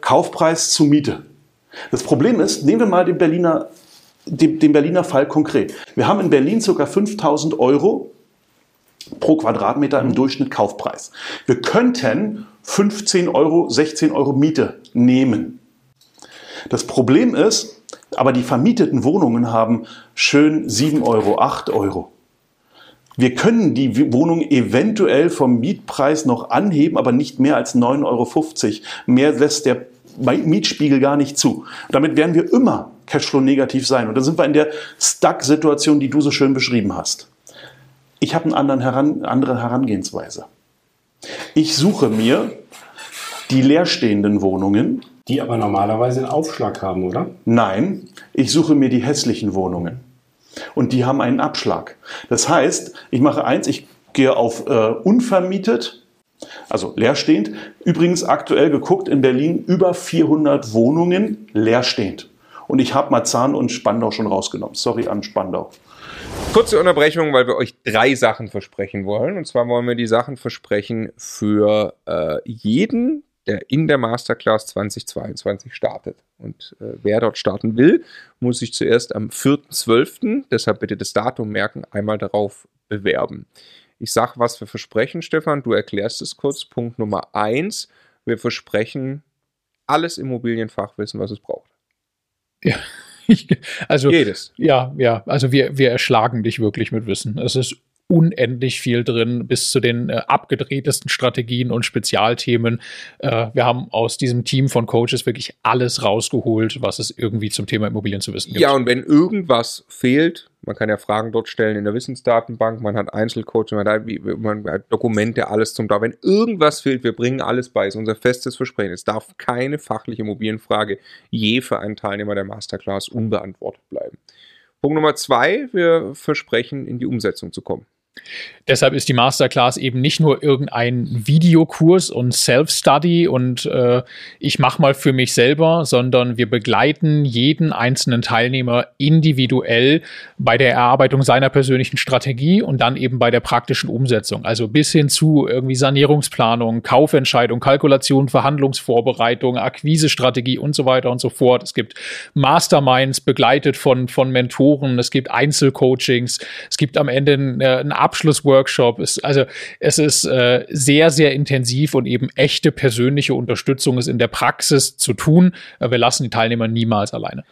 Kaufpreis zu Miete. Das Problem ist, nehmen wir mal den Berliner Fall konkret. Wir haben in Berlin ca. 5.000 Euro pro Quadratmeter im Durchschnitt Kaufpreis. Wir könnten 15 Euro, 16 Euro Miete nehmen. Das Problem ist, aber die vermieteten Wohnungen haben schön 7 Euro, 8 Euro. Wir können die Wohnung eventuell vom Mietpreis noch anheben, aber nicht mehr als 9,50 Euro. Mehr lässt der Mietspiegel gar nicht zu. Damit werden wir immer Cashflow-negativ sein. Und dann sind wir in der Stuck-Situation, die du so schön beschrieben hast. Ich habe eine andere Herangehensweise. Ich suche mir die leerstehenden Wohnungen. Die aber normalerweise einen Aufschlag haben, oder? Nein, ich suche mir die hässlichen Wohnungen. Und die haben einen Abschlag. Das heißt, ich mache eins, ich gehe auf unvermietet, also leerstehend. Übrigens aktuell geguckt in Berlin über 400 Wohnungen leerstehend. Und ich habe Marzahn und Spandau schon rausgenommen. Sorry an Spandau. Kurze Unterbrechung, weil wir euch 3 Sachen versprechen wollen. Und zwar wollen wir die Sachen versprechen für jeden, der in der Masterclass 2022 startet. Und wer dort starten will, muss sich zuerst am 4.12., deshalb bitte das Datum merken, einmal darauf bewerben. Ich sage, was wir versprechen, Stefan, du erklärst es kurz. Punkt Nummer 1, wir versprechen alles Immobilienfachwissen, was es braucht. Ja. Jedes. Ja. Also wir erschlagen dich wirklich mit Wissen. Es ist unendlich viel drin, bis zu den abgedrehtesten Strategien und Spezialthemen. Wir haben aus diesem Team von Coaches wirklich alles rausgeholt, was es irgendwie zum Thema Immobilien zu wissen gibt. Ja, und wenn irgendwas fehlt, man kann ja Fragen dort stellen in der Wissensdatenbank, man hat Einzelcoaching, man hat Dokumente, alles zum Thema. Wenn irgendwas fehlt, wir bringen alles bei. Es ist unser festes Versprechen. Es darf keine fachliche Immobilienfrage je für einen Teilnehmer der Masterclass unbeantwortet bleiben. Punkt Nummer 2, wir versprechen, in die Umsetzung zu kommen. Deshalb ist die Masterclass eben nicht nur irgendein Videokurs und Self-Study und ich mache mal für mich selber, sondern wir begleiten jeden einzelnen Teilnehmer individuell bei der Erarbeitung seiner persönlichen Strategie und dann eben bei der praktischen Umsetzung. Also bis hin zu irgendwie Sanierungsplanung, Kaufentscheidung, Kalkulation, Verhandlungsvorbereitung, Akquisestrategie und so weiter und so fort. Es gibt Masterminds begleitet von Mentoren, es gibt Einzelcoachings, es gibt am Ende einen Abschlussworkshop. Also es ist sehr, sehr intensiv und eben echte persönliche Unterstützung ist in der Praxis zu tun. Wir lassen die Teilnehmer niemals alleine.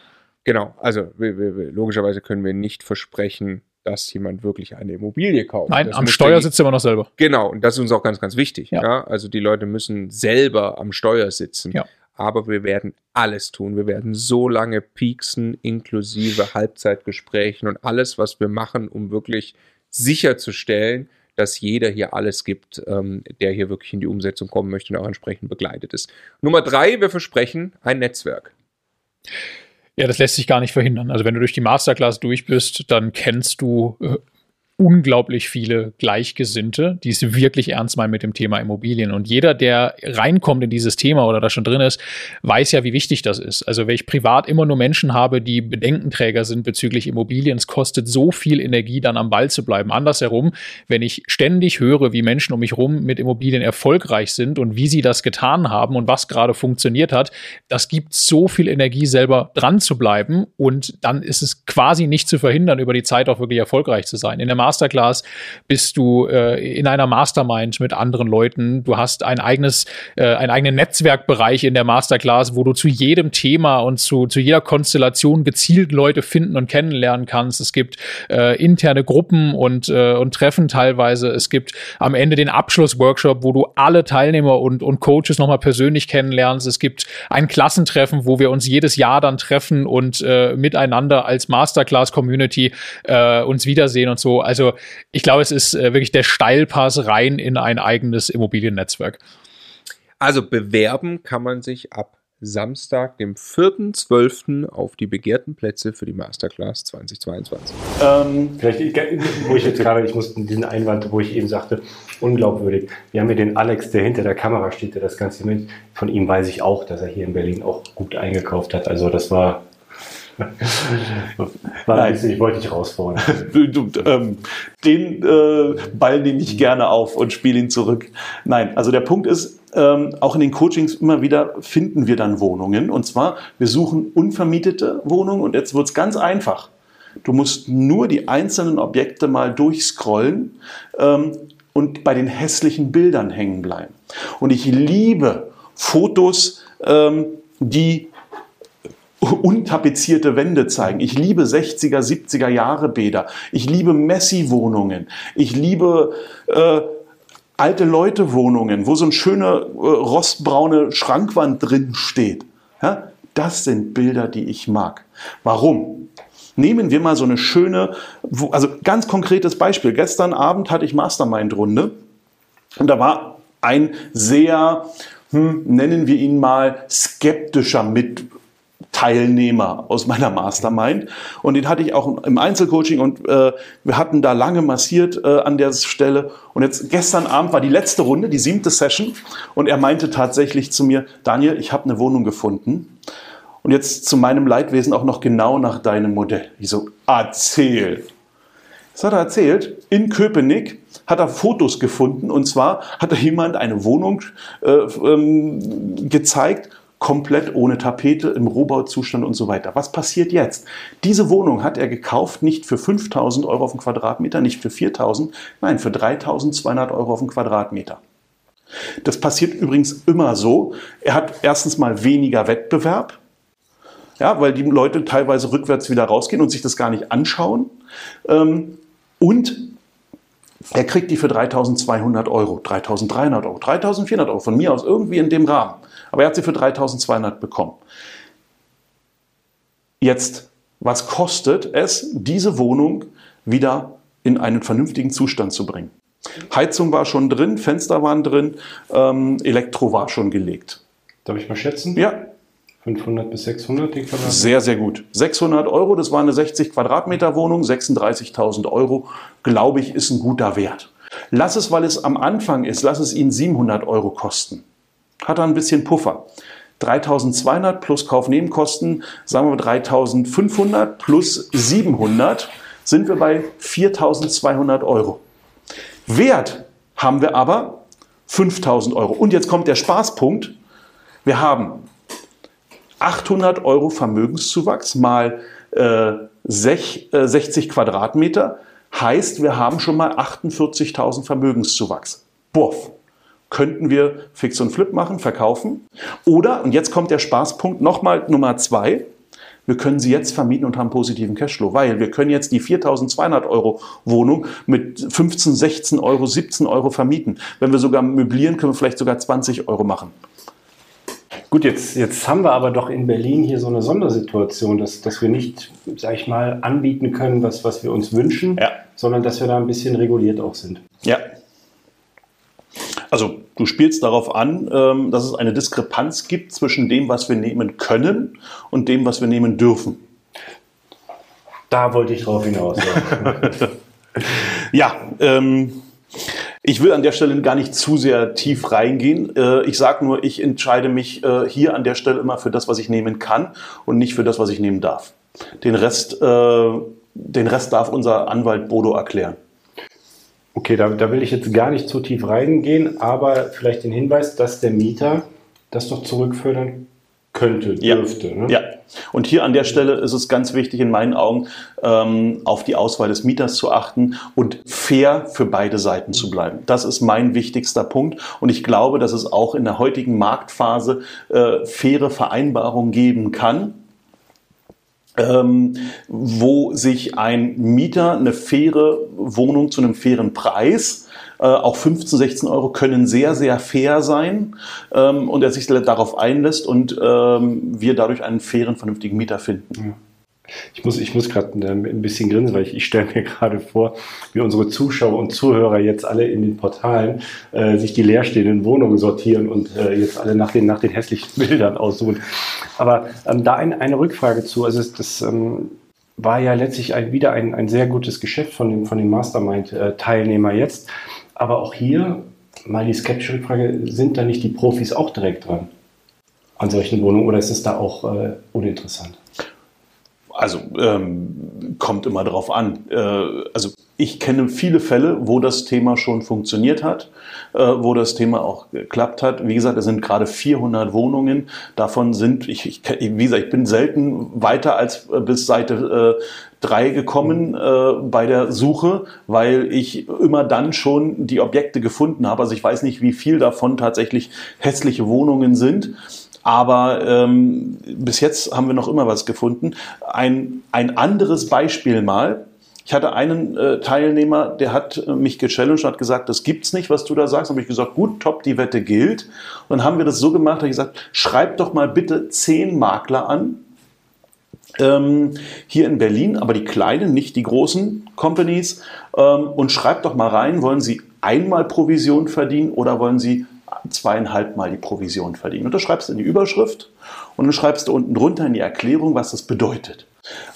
Genau, also logischerweise können wir nicht versprechen, dass jemand wirklich eine Immobilie kauft. Nein, am Steuer sitzt immer noch selber. Genau, und das ist uns auch ganz, ganz wichtig. Ja. Ja? Also die Leute müssen selber am Steuer sitzen. Ja. Aber wir werden alles tun. Wir werden so lange pieksen, inklusive Halbzeitgesprächen und alles, was wir machen, um wirklich sicherzustellen, dass jeder hier alles gibt, der hier wirklich in die Umsetzung kommen möchte und auch entsprechend begleitet ist. Nummer 3, wir versprechen ein Netzwerk. Ja, das lässt sich gar nicht verhindern. Also wenn du durch die Masterclass durch bist, dann kennst du unglaublich viele Gleichgesinnte, die es wirklich ernst meinen mit dem Thema Immobilien. Und jeder, der reinkommt in dieses Thema oder da schon drin ist, weiß ja, wie wichtig das ist. Also wenn ich privat immer nur Menschen habe, die Bedenkenträger sind bezüglich Immobilien, es kostet so viel Energie, dann am Ball zu bleiben. Andersherum, wenn ich ständig höre, wie Menschen um mich herum mit Immobilien erfolgreich sind und wie sie das getan haben und was gerade funktioniert hat, das gibt so viel Energie, selber dran zu bleiben. Und dann ist es quasi nicht zu verhindern, über die Zeit auch wirklich erfolgreich zu sein. In der Masterclass bist du in einer Mastermind mit anderen Leuten. Du hast einen eigenen Netzwerkbereich in der Masterclass, wo du zu jedem Thema und zu jeder Konstellation gezielt Leute finden und kennenlernen kannst. Es gibt interne Gruppen und Treffen teilweise. Es gibt am Ende den Abschlussworkshop, wo du alle Teilnehmer und Coaches nochmal persönlich kennenlernst. Es gibt ein Klassentreffen, wo wir uns jedes Jahr dann treffen und miteinander als Masterclass-Community uns wiedersehen und so. Also ich glaube, es ist wirklich der Steilpass rein in ein eigenes Immobiliennetzwerk. Also bewerben kann man sich ab Samstag, dem 4.12. auf die begehrten Plätze für die Masterclass 2022. Ich muss diesen Einwand, wo ich eben sagte, unglaubwürdig. Wir haben hier den Alex, der hinter der Kamera steht, der das Ganze mit. Von ihm weiß ich auch, dass er hier in Berlin auch gut eingekauft hat. Also das war... Ich wollte dich rausfordern. Den Ball nehme ich gerne auf und spiele ihn zurück. Nein, also der Punkt ist, auch in den Coachings immer wieder finden wir dann Wohnungen. Und zwar, wir suchen unvermietete Wohnungen und jetzt wird es ganz einfach. Du musst nur die einzelnen Objekte mal durchscrollen und bei den hässlichen Bildern hängen bleiben. Und ich liebe Fotos, die untapezierte Wände zeigen. Ich liebe 60er, 70er Jahre Bäder. Ich liebe Messi-Wohnungen. Ich liebe alte Leute-Wohnungen, wo so eine schöne rostbraune Schrankwand drin steht. Ja? Das sind Bilder, die ich mag. Warum? Nehmen wir mal so eine schöne, also ganz konkretes Beispiel. Gestern Abend hatte ich Mastermind-Runde und da war ein sehr, nennen wir ihn mal, skeptischer Teilnehmer aus meiner Mastermind und den hatte ich auch im Einzelcoaching und wir hatten da lange massiert an der Stelle und jetzt gestern Abend war die letzte Runde, die 7. Session und er meinte tatsächlich zu mir, Daniel, ich habe eine Wohnung gefunden und jetzt zu meinem Leidwesen auch noch genau nach deinem Modell. Ich so, erzähl. Das hat er erzählt, in Köpenick hat er Fotos gefunden und zwar hat da jemand eine Wohnung gezeigt, komplett ohne Tapete, im Rohbauzustand und so weiter. Was passiert jetzt? Diese Wohnung hat er gekauft, nicht für 5.000 Euro auf den Quadratmeter, nicht für 4.000, nein, für 3.200 Euro auf den Quadratmeter. Das passiert übrigens immer so. Er hat erstens mal weniger Wettbewerb, ja, weil die Leute teilweise rückwärts wieder rausgehen und sich das gar nicht anschauen. Und er kriegt die für 3.200 Euro, 3.300 Euro, 3.400 Euro, von mir aus irgendwie in dem Rahmen. Aber er hat sie für 3.200 bekommen. Jetzt, was kostet es, diese Wohnung wieder in einen vernünftigen Zustand zu bringen? Heizung war schon drin, Fenster waren drin, Elektro war schon gelegt. Darf ich mal schätzen? Ja. 500 bis 600 die Quadratmeter? Sehr, sehr gut. 600 Euro, das war eine 60 Quadratmeter Wohnung, 36.000 Euro, glaube ich, ist ein guter Wert. Lass es, weil es am Anfang ist, lass es Ihnen 700 Euro kosten. Hat er ein bisschen Puffer. 3.200 plus Kaufnebenkosten, sagen wir 3.500 plus 700, sind wir bei 4.200 Euro. Wert haben wir aber 5.000 Euro. Und jetzt kommt der Spaßpunkt. Wir haben 800 Euro Vermögenszuwachs mal 60 Quadratmeter. Heißt, wir haben schon mal 48.000 Vermögenszuwachs. Buff. Könnten wir Fix und Flip machen, verkaufen. Oder, und jetzt kommt der Spaßpunkt, nochmal Nummer 2, wir können sie jetzt vermieten und haben positiven Cashflow, weil wir können jetzt die 4.200 Euro Wohnung mit 15, 16 Euro, 17 Euro vermieten. Wenn wir sogar möblieren, können wir vielleicht sogar 20 Euro machen. Gut, jetzt haben wir aber doch in Berlin hier so eine Sondersituation, dass wir nicht, sag ich mal, anbieten können, was wir uns wünschen, ja, sondern dass wir da ein bisschen reguliert auch sind. Ja. Also du spielst darauf an, dass es eine Diskrepanz gibt zwischen dem, was wir nehmen können und dem, was wir nehmen dürfen. Da wollte ich drauf hinaus. Ja, ich will an der Stelle gar nicht zu sehr tief reingehen. Ich sage nur, ich entscheide mich hier an der Stelle immer für das, was ich nehmen kann und nicht für das, was ich nehmen darf. Den Rest darf unser Anwalt Bodo erklären. Okay, da will ich jetzt gar nicht zu tief reingehen, aber vielleicht den Hinweis, dass der Mieter das doch zurückfördern könnte, dürfte. Ja, ne? Ja. Und hier an der Stelle ist es ganz wichtig, in meinen Augen, auf die Auswahl des Mieters zu achten und fair für beide Seiten zu bleiben. Das ist mein wichtigster Punkt. Und ich glaube, dass es auch in der heutigen Marktphase faire Vereinbarungen geben kann, wo sich ein Mieter eine faire Wohnung zu einem fairen Preis, auch 15, 16 Euro können sehr, sehr fair sein, und er sich darauf einlässt und wir dadurch einen fairen, vernünftigen Mieter finden. Ich muss gerade ein bisschen grinsen, weil ich stelle mir gerade vor, wie unsere Zuschauer und Zuhörer jetzt alle in den Portalen sich die leerstehenden Wohnungen sortieren und jetzt alle nach den hässlichen Bildern aussuchen. Aber da eine Rückfrage zu. Also das war ja letztlich wieder ein sehr gutes Geschäft von dem Mastermind-Teilnehmer jetzt. Aber auch hier mal die skeptische Rückfrage, sind da nicht die Profis auch direkt dran an solchen Wohnungen oder ist es da auch uninteressant? Also kommt immer drauf an. Also ich kenne viele Fälle, wo das Thema schon funktioniert hat, wo das Thema auch geklappt hat. Wie gesagt, es sind gerade 400 Wohnungen. Davon sind, wie gesagt, ich bin selten weiter als bis Seite 3 gekommen bei der Suche, weil ich immer dann schon die Objekte gefunden habe. Also ich weiß nicht, wie viel davon tatsächlich hässliche Wohnungen sind. Aber bis jetzt haben wir noch immer was gefunden. Ein anderes Beispiel mal. Ich hatte einen Teilnehmer, der hat mich gechallenged und hat gesagt, das gibt's nicht, was du da sagst. Habe ich gesagt, gut, top, die Wette gilt. Und dann haben wir das so gemacht, habe ich gesagt, schreib doch mal bitte 10 Makler an, hier in Berlin, aber die kleinen, nicht die großen Companies. Und schreib doch mal rein, wollen sie einmal Provision verdienen oder wollen sie 2,5 Mal die Provision verdienen. Und das schreibst du in die Überschrift und dann schreibst du unten drunter in die Erklärung, was das bedeutet.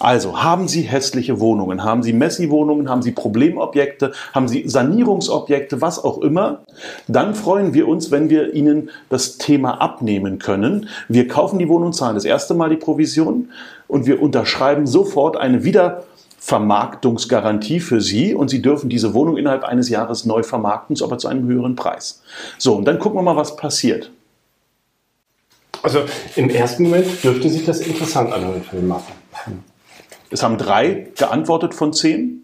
Also, haben Sie hässliche Wohnungen, haben Sie Messi-Wohnungen, haben Sie Problemobjekte, haben Sie Sanierungsobjekte, was auch immer, dann freuen wir uns, wenn wir Ihnen das Thema abnehmen können. Wir kaufen die Wohnung, zahlen das erste Mal die Provision und wir unterschreiben sofort eine Wiedervermarktungsgarantie für Sie und Sie dürfen diese Wohnung innerhalb eines Jahres neu vermarkten, aber zu einem höheren Preis. So, und dann gucken wir mal, was passiert. Also im ersten Moment dürfte sich das interessant anhören für den Makler. Es haben 3 geantwortet von 10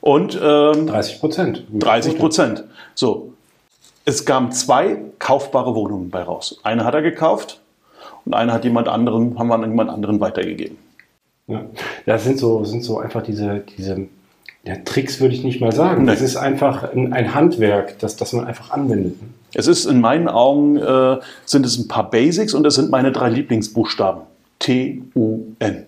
und 30%. 30%. So, es kamen 2 kaufbare Wohnungen bei raus. Eine hat er gekauft und eine hat haben wir an jemand anderen weitergegeben. Ja, das sind so einfach diese ja, Tricks, würde ich nicht mal sagen. Das ist einfach ein Handwerk, das man einfach anwendet. Es ist in meinen Augen, sind es ein paar Basics und es sind meine 3 Lieblingsbuchstaben. TUN.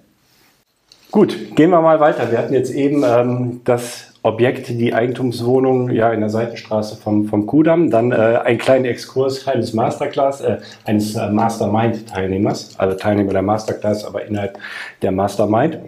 Gut, gehen wir mal weiter. Wir hatten jetzt eben das Objekt, die Eigentumswohnung ja, in der Seitenstraße vom Kudamm. Dann einen kleinen Exkurs eines Masterclass, eines Mastermind-Teilnehmers, also Teilnehmer der Masterclass, aber innerhalb der Mastermind.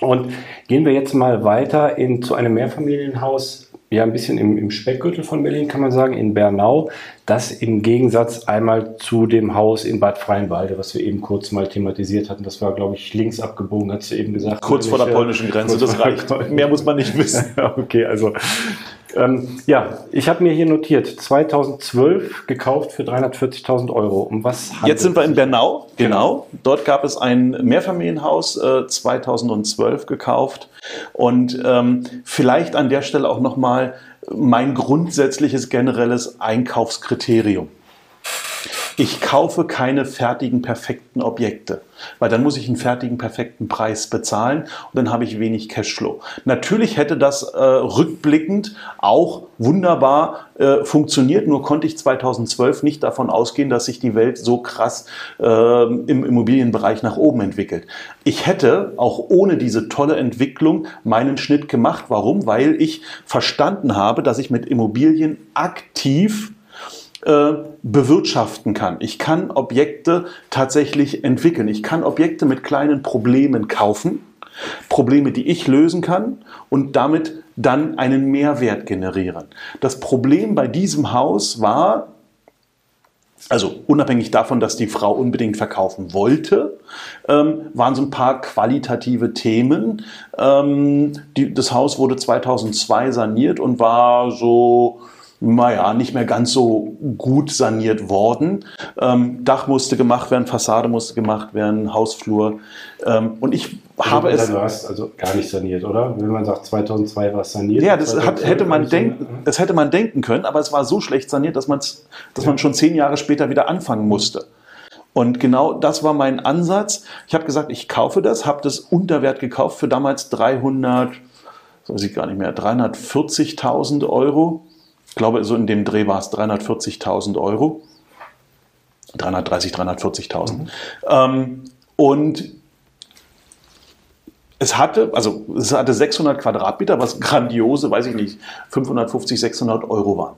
Und gehen wir jetzt mal weiter zu einem Mehrfamilienhaus, ja ein bisschen im Speckgürtel von Berlin kann man sagen, in Bernau. Das im Gegensatz einmal zu dem Haus in Bad Freienwalde, was wir eben kurz mal thematisiert hatten. Das war, glaube ich, links abgebogen, hast du eben gesagt. Kurz vor der polnischen Grenze, das reicht. Mehr muss man nicht wissen. Okay, also ja, ich habe mir hier notiert, 2012 gekauft für 340.000 Euro. Um was handelt es? Jetzt sind wir in Bernau, genau. Dort gab es ein Mehrfamilienhaus, 2012 gekauft. Und vielleicht an der Stelle auch nochmal mein grundsätzliches generelles Einkaufskriterium. Ich kaufe keine fertigen, perfekten Objekte, weil dann muss ich einen fertigen, perfekten Preis bezahlen und dann habe ich wenig Cashflow. Natürlich hätte das rückblickend auch wunderbar funktioniert, nur konnte ich 2012 nicht davon ausgehen, dass sich die Welt so krass im Immobilienbereich nach oben entwickelt. Ich hätte auch ohne diese tolle Entwicklung meinen Schnitt gemacht. Warum? Weil ich verstanden habe, dass ich mit Immobilien aktiv bewirtschaften kann. Ich kann Objekte tatsächlich entwickeln. Ich kann Objekte mit kleinen Problemen kaufen, Probleme, die ich lösen kann und damit dann einen Mehrwert generieren. Das Problem bei diesem Haus war, also unabhängig davon, dass die Frau unbedingt verkaufen wollte, waren so ein paar qualitative Themen. Das Haus wurde 2002 saniert und war so, naja, nicht mehr ganz so gut saniert worden. Dach musste gemacht werden, Fassade musste gemacht werden, Hausflur. Und ich habe es... Du hast also gar nicht saniert, oder? Wenn man sagt, 2002 war es saniert. Ja, das hätte man denken können, aber es war so schlecht saniert, dass man schon 10 Jahre später wieder anfangen musste. Und genau das war mein Ansatz. Ich habe gesagt, ich kaufe das, habe das unter Wert gekauft für damals 340.000 Euro. Ich glaube, so in dem Dreh war es 340.000 Euro. 340.000. Und es hatte 600 Quadratmeter, was grandiose, weiß ich nicht, 550, 600 Euro waren.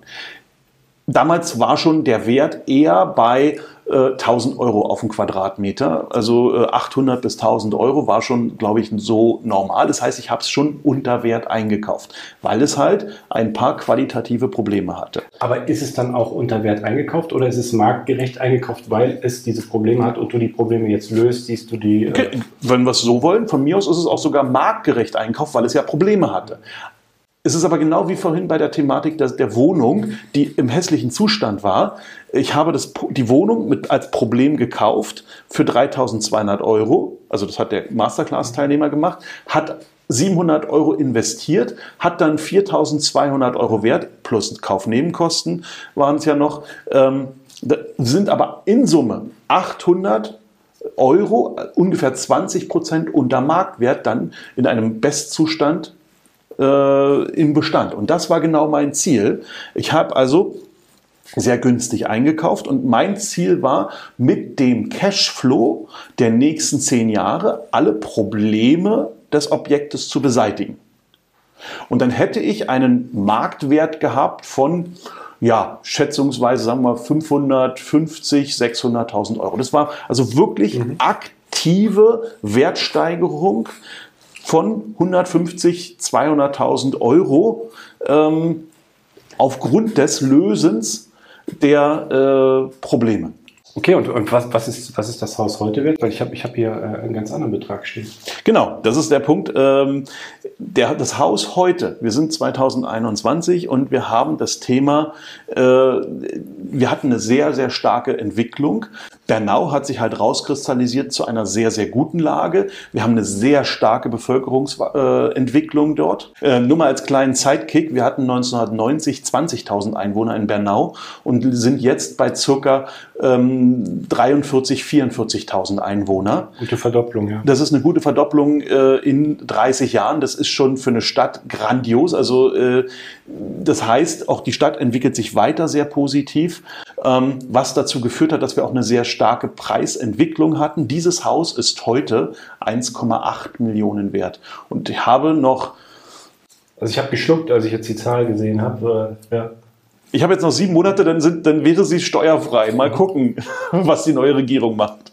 Damals war schon der Wert eher bei 1.000 Euro auf den Quadratmeter. Also 800 bis 1.000 Euro war schon, glaube ich, so normal. Das heißt, ich habe es schon unter Wert eingekauft, weil es halt ein paar qualitative Probleme hatte. Aber ist es dann auch unter Wert eingekauft oder ist es marktgerecht eingekauft, weil es diese Probleme hat und du die Probleme jetzt löst, siehst du die... Okay. Wenn wir es so wollen, von mir aus ist es auch sogar marktgerecht eingekauft, weil es ja Probleme hatte. Es ist aber genau wie vorhin bei der Thematik der Wohnung, die im hässlichen Zustand war. Ich habe die Wohnung als Problem gekauft für 3.200 Euro. Also das hat der Masterclass-Teilnehmer gemacht, hat 700 Euro investiert, hat dann 4.200 Euro Wert, plus Kaufnebenkosten waren es ja noch, sind aber in Summe 800 Euro, ungefähr 20% unter Marktwert, dann in einem Bestzustand im Bestand. Und das war genau mein Ziel. Ich habe also sehr günstig eingekauft und mein Ziel war, mit dem Cashflow der nächsten 10 Jahre alle Probleme des Objektes zu beseitigen. Und dann hätte ich einen Marktwert gehabt von, ja, schätzungsweise, sagen wir 550, 600.000 Euro. Das war also wirklich aktive Wertsteigerung von 150, 200.000 Euro aufgrund des Lösens der Probleme. Okay, und was ist das Haus heute wert? Weil ich hab hier einen ganz anderen Betrag stehen. Genau, das ist der Punkt. Das Haus heute, wir sind 2021 und wir haben das Thema, wir hatten eine sehr, sehr starke Entwicklung. Bernau hat sich halt rauskristallisiert zu einer sehr, sehr guten Lage. Wir haben eine sehr starke Bevölkerungsentwicklung dort. Nur mal als kleinen Sidekick, wir hatten 1990 20.000 Einwohner in Bernau und sind jetzt bei ca. 43.000, 44.000 Einwohner. Gute Verdopplung, ja. Das ist eine gute Verdopplung in 30 Jahren. Das ist schon für eine Stadt grandios. Also das heißt, auch die Stadt entwickelt sich weiter sehr positiv. was dazu geführt hat, dass wir auch eine sehr starke Preisentwicklung hatten. Dieses Haus ist heute 1,8 Millionen wert. Und ich habe noch... Also ich habe geschluckt, als ich jetzt die Zahl gesehen habe. Ja. Ich habe jetzt noch 7 Monate, dann wäre sie steuerfrei. Mal gucken, was die neue Regierung macht.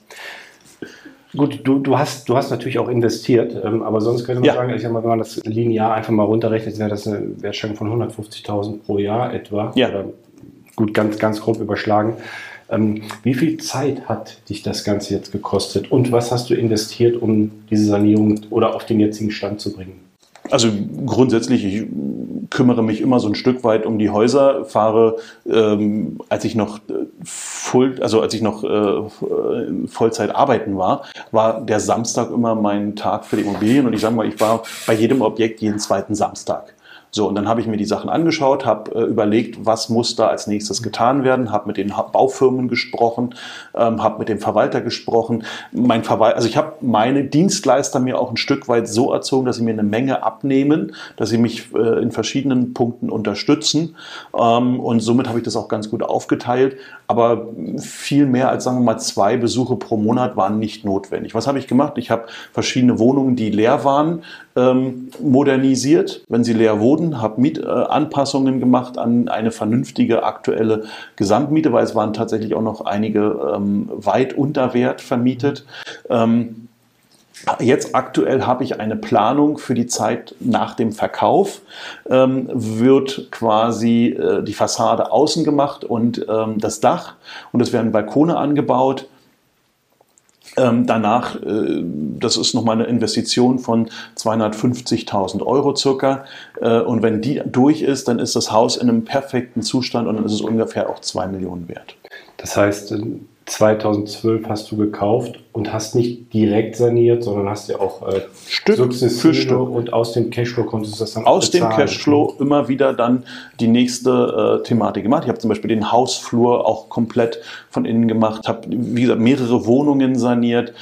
Gut, du hast natürlich auch investiert, aber sonst könnte man sagen, wenn man das linear einfach mal runterrechnet, wäre das eine Wertsteigerung von 150.000 pro Jahr etwa. Ja. Oder gut, ganz grob überschlagen. Wie viel Zeit hat dich das Ganze jetzt gekostet und was hast du investiert, um diese Sanierung oder auf den jetzigen Stand zu bringen? Also grundsätzlich, ich kümmere mich immer so ein Stück weit um die Häuser, fahre, als ich noch Vollzeit arbeiten war der Samstag immer mein Tag für die Immobilien. Und ich sage mal, ich war bei jedem Objekt jeden zweiten Samstag. So, und dann habe ich mir die Sachen angeschaut, habe überlegt, was muss da als nächstes getan werden, habe mit den Baufirmen gesprochen, habe mit dem Verwalter gesprochen. Ich habe meine Dienstleister mir auch ein Stück weit so erzogen, dass sie mir eine Menge abnehmen, dass sie mich in verschiedenen Punkten unterstützen. Und somit habe ich das auch ganz gut aufgeteilt. Aber viel mehr als, sagen wir mal, 2 Besuche pro Monat waren nicht notwendig. Was habe ich gemacht? Ich habe verschiedene Wohnungen, die leer waren, modernisiert, wenn sie leer wurden. Habe Mietanpassungen gemacht an eine vernünftige aktuelle Gesamtmiete, weil es waren tatsächlich auch noch einige weit unter Wert vermietet. Jetzt aktuell habe ich eine Planung für die Zeit nach dem Verkauf, wird quasi die Fassade außen gemacht und das Dach, und es werden Balkone angebaut. Danach, das ist nochmal eine Investition von 250.000 Euro circa. Und wenn die durch ist, dann ist das Haus in einem perfekten Zustand und dann ist es ungefähr auch 2 Millionen wert. Das heißt, 2012 hast du gekauft und hast nicht direkt saniert, sondern hast ja auch Stück für Stück, und aus dem Cashflow konntest du das dann aus bezahlen. Dem Cashflow immer wieder dann die nächste Thematik gemacht. Ich habe zum Beispiel den Hausflur auch komplett von innen gemacht, habe, wie gesagt, mehrere Wohnungen saniert,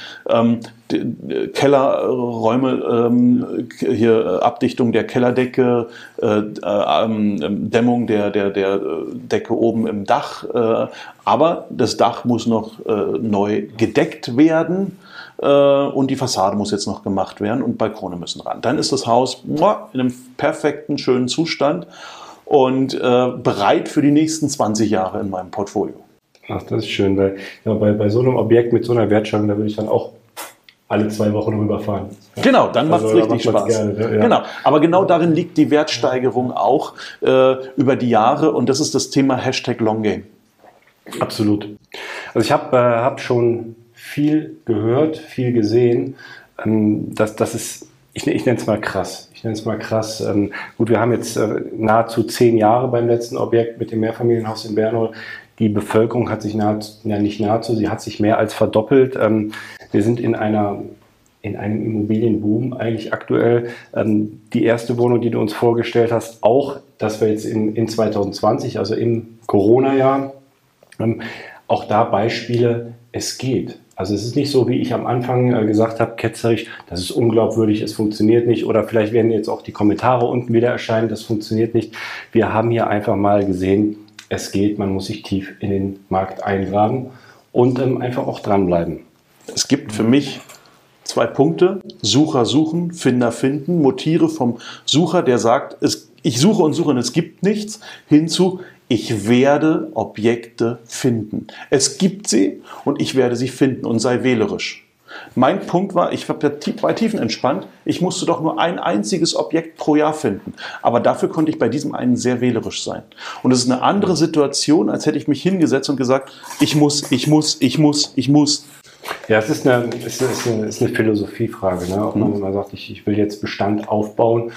Kellerräume, hier Abdichtung der Kellerdecke, Dämmung der Decke oben im Dach, aber das Dach muss noch neu gedeckt werden und die Fassade muss jetzt noch gemacht werden und Balkone müssen ran. Dann ist das Haus in einem perfekten, schönen Zustand und bereit für die nächsten 20 Jahre in meinem Portfolio. Ach, das ist schön, weil ja, bei so einem Objekt mit so einer Wertschöpfung, da würde ich dann auch alle 2 Wochen rüberfahren. Ja. Genau, dann macht es richtig Spaß. Gerne, ja. Genau. Aber genau darin liegt die Wertsteigerung auch über die Jahre, und das ist das Thema #Long Game. Absolut. Also ich habe schon viel gehört, viel gesehen. Das ist, ich nenne es mal krass. Gut, wir haben jetzt nahezu 10 Jahre beim letzten Objekt mit dem Mehrfamilienhaus in Bernau. Die Bevölkerung hat sich sie hat sich mehr als verdoppelt. Wir sind in einem Immobilienboom eigentlich aktuell. Die erste Wohnung, die du uns vorgestellt hast, auch, dass wir jetzt in 2020, also im Corona-Jahr, auch da Beispiele, es geht. Also es ist nicht so, wie ich am Anfang gesagt habe, ketzerisch, das ist unglaubwürdig, es funktioniert nicht, oder vielleicht werden jetzt auch die Kommentare unten wieder erscheinen, das funktioniert nicht. Wir haben hier einfach mal gesehen, es geht, man muss sich tief in den Markt eingraben und einfach auch dranbleiben. Es gibt für mich 2 Punkte: Sucher suchen, Finder finden. Motiere vom Sucher, der sagt, ich suche und es gibt nichts, hinzu, ich werde Objekte finden. Es gibt sie und ich werde sie finden, und sei wählerisch. Mein Punkt war, ich habe ja bei Tiefen entspannt, ich musste doch nur ein einziges Objekt pro Jahr finden. Aber dafür konnte ich bei diesem einen sehr wählerisch sein. Und es ist eine andere Situation, als hätte ich mich hingesetzt und gesagt, ich muss. Ja, es ist eine Philosophiefrage, ne? Ob man sagt, ich will jetzt Bestand aufbauen,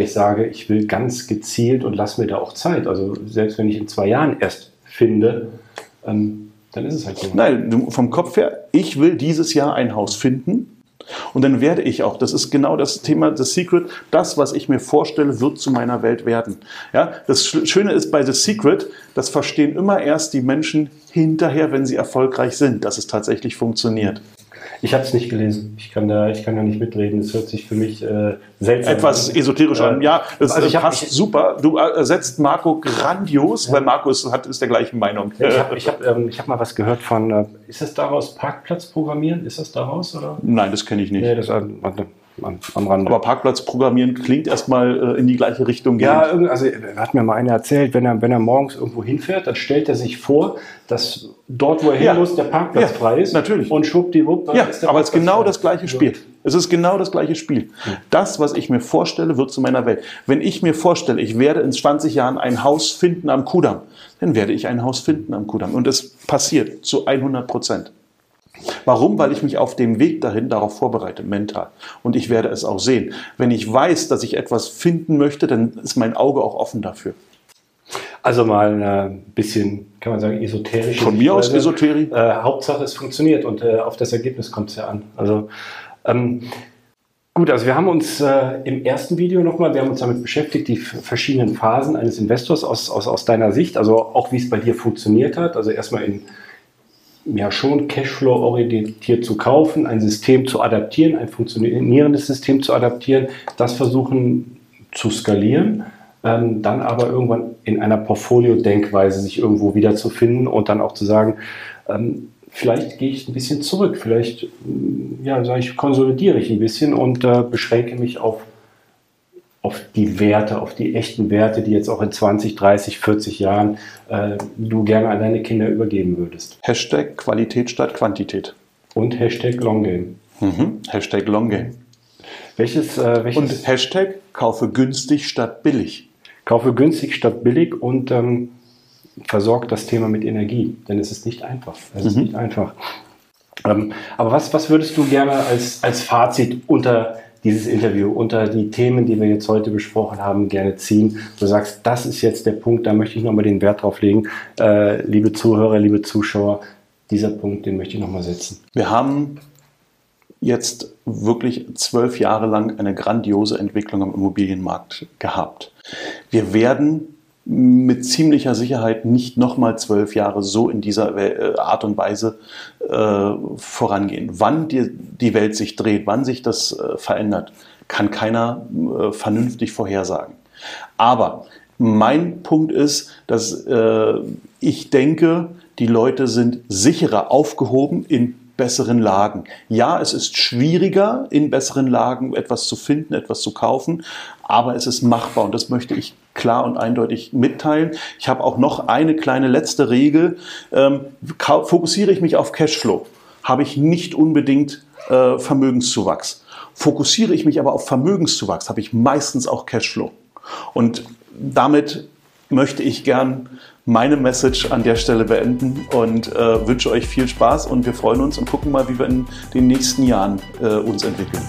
ich sage, ich will ganz gezielt und lass mir da auch Zeit. Also selbst wenn ich in 2 Jahren erst finde, dann ist es halt so. Nein, vom Kopf her, ich will dieses Jahr ein Haus finden und dann werde ich auch, das ist genau das Thema The Secret, das, was ich mir vorstelle, wird zu meiner Welt werden. Ja, das Schöne ist bei The Secret, das verstehen immer erst die Menschen hinterher, wenn sie erfolgreich sind, dass es tatsächlich funktioniert. Ich habe es nicht gelesen. Ich kann da nicht mitreden. Es hört sich für mich seltsam etwas esoterisch an. Ja, das also passt super. Du ersetzt Marco grandios, weil Markus ist der gleichen Meinung. Ja, ich hab mal was gehört von. Ist das daraus Parkplatz programmieren? Ist das daraus oder? Nein, das kenne ich nicht. Nee, das am Rande. Aber Parkplatz programmieren klingt erstmal in die gleiche Richtung. Ja, also hat mir mal einer erzählt, wenn er morgens irgendwo hinfährt, dann stellt er sich vor, dass dort, wo er hin muss, der Parkplatz frei ist. Natürlich. Und schwuppdiwupp. Ja, ist der aber es ist genau das gleiche Spiel. Es ist genau das gleiche Spiel. Das, was ich mir vorstelle, wird zu meiner Welt. Wenn ich mir vorstelle, ich werde in 20 Jahren ein Haus finden am Kudamm, dann werde ich ein Haus finden am Kudamm. Und es passiert zu 100%. Warum? Weil ich mich auf dem Weg dahin darauf vorbereite, mental. Und ich werde es auch sehen. Wenn ich weiß, dass ich etwas finden möchte, dann ist mein Auge auch offen dafür. Also mal ein bisschen, kann man sagen, esoterisch. Von mir aus Esoterik. Hauptsache es funktioniert und auf das Ergebnis kommt es ja an. Also gut, also wir haben uns im ersten Video nochmal, wir haben uns damit beschäftigt, die verschiedenen Phasen eines Investors aus deiner Sicht, also auch wie es bei dir funktioniert hat. Also erstmal schon Cashflow-orientiert zu kaufen, ein System zu adaptieren, ein funktionierendes System zu adaptieren, das versuchen zu skalieren, dann aber irgendwann in einer Portfolio-Denkweise sich irgendwo wiederzufinden und dann auch zu sagen, vielleicht gehe ich ein bisschen zurück, vielleicht konsolidiere ich ein bisschen und beschränke mich auf die Werte, auf die echten Werte, die jetzt auch in 20, 30, 40 Jahren du gerne an deine Kinder übergeben würdest. Hashtag Qualität statt Quantität. Und Hashtag Long Game. Mhm. Hashtag Long Game. Welches? Und Hashtag kaufe günstig statt billig. Kaufe günstig statt billig und versorgt das Thema mit Energie, denn es ist nicht einfach. Aber was würdest du gerne als Fazit unter dieses Interview, unter die Themen, die wir jetzt heute besprochen haben, gerne ziehen? Du sagst, das ist jetzt der Punkt, da möchte ich nochmal den Wert drauf legen. Liebe Zuhörer, liebe Zuschauer, dieser Punkt, den möchte ich nochmal setzen. Wir haben jetzt wirklich 12 Jahre lang eine grandiose Entwicklung am Immobilienmarkt gehabt. Wir werden mit ziemlicher Sicherheit nicht nochmal 12 Jahre so in dieser Art und Weise vorangehen. Wann die Welt sich dreht, wann sich das verändert, kann keiner vernünftig vorhersagen. Aber mein Punkt ist, dass ich denke, die Leute sind sicherer aufgehoben in besseren Lagen. Ja, es ist schwieriger, in besseren Lagen etwas zu finden, etwas zu kaufen, aber es ist machbar und das möchte ich klar und eindeutig mitteilen. Ich habe auch noch eine kleine letzte Regel. Fokussiere ich mich auf Cashflow, habe ich nicht unbedingt Vermögenszuwachs. Fokussiere ich mich aber auf Vermögenszuwachs, habe ich meistens auch Cashflow. Und damit möchte ich gern meine Message an der Stelle beenden und wünsche euch viel Spaß und wir freuen uns und gucken mal, wie wir in den nächsten Jahren uns entwickeln.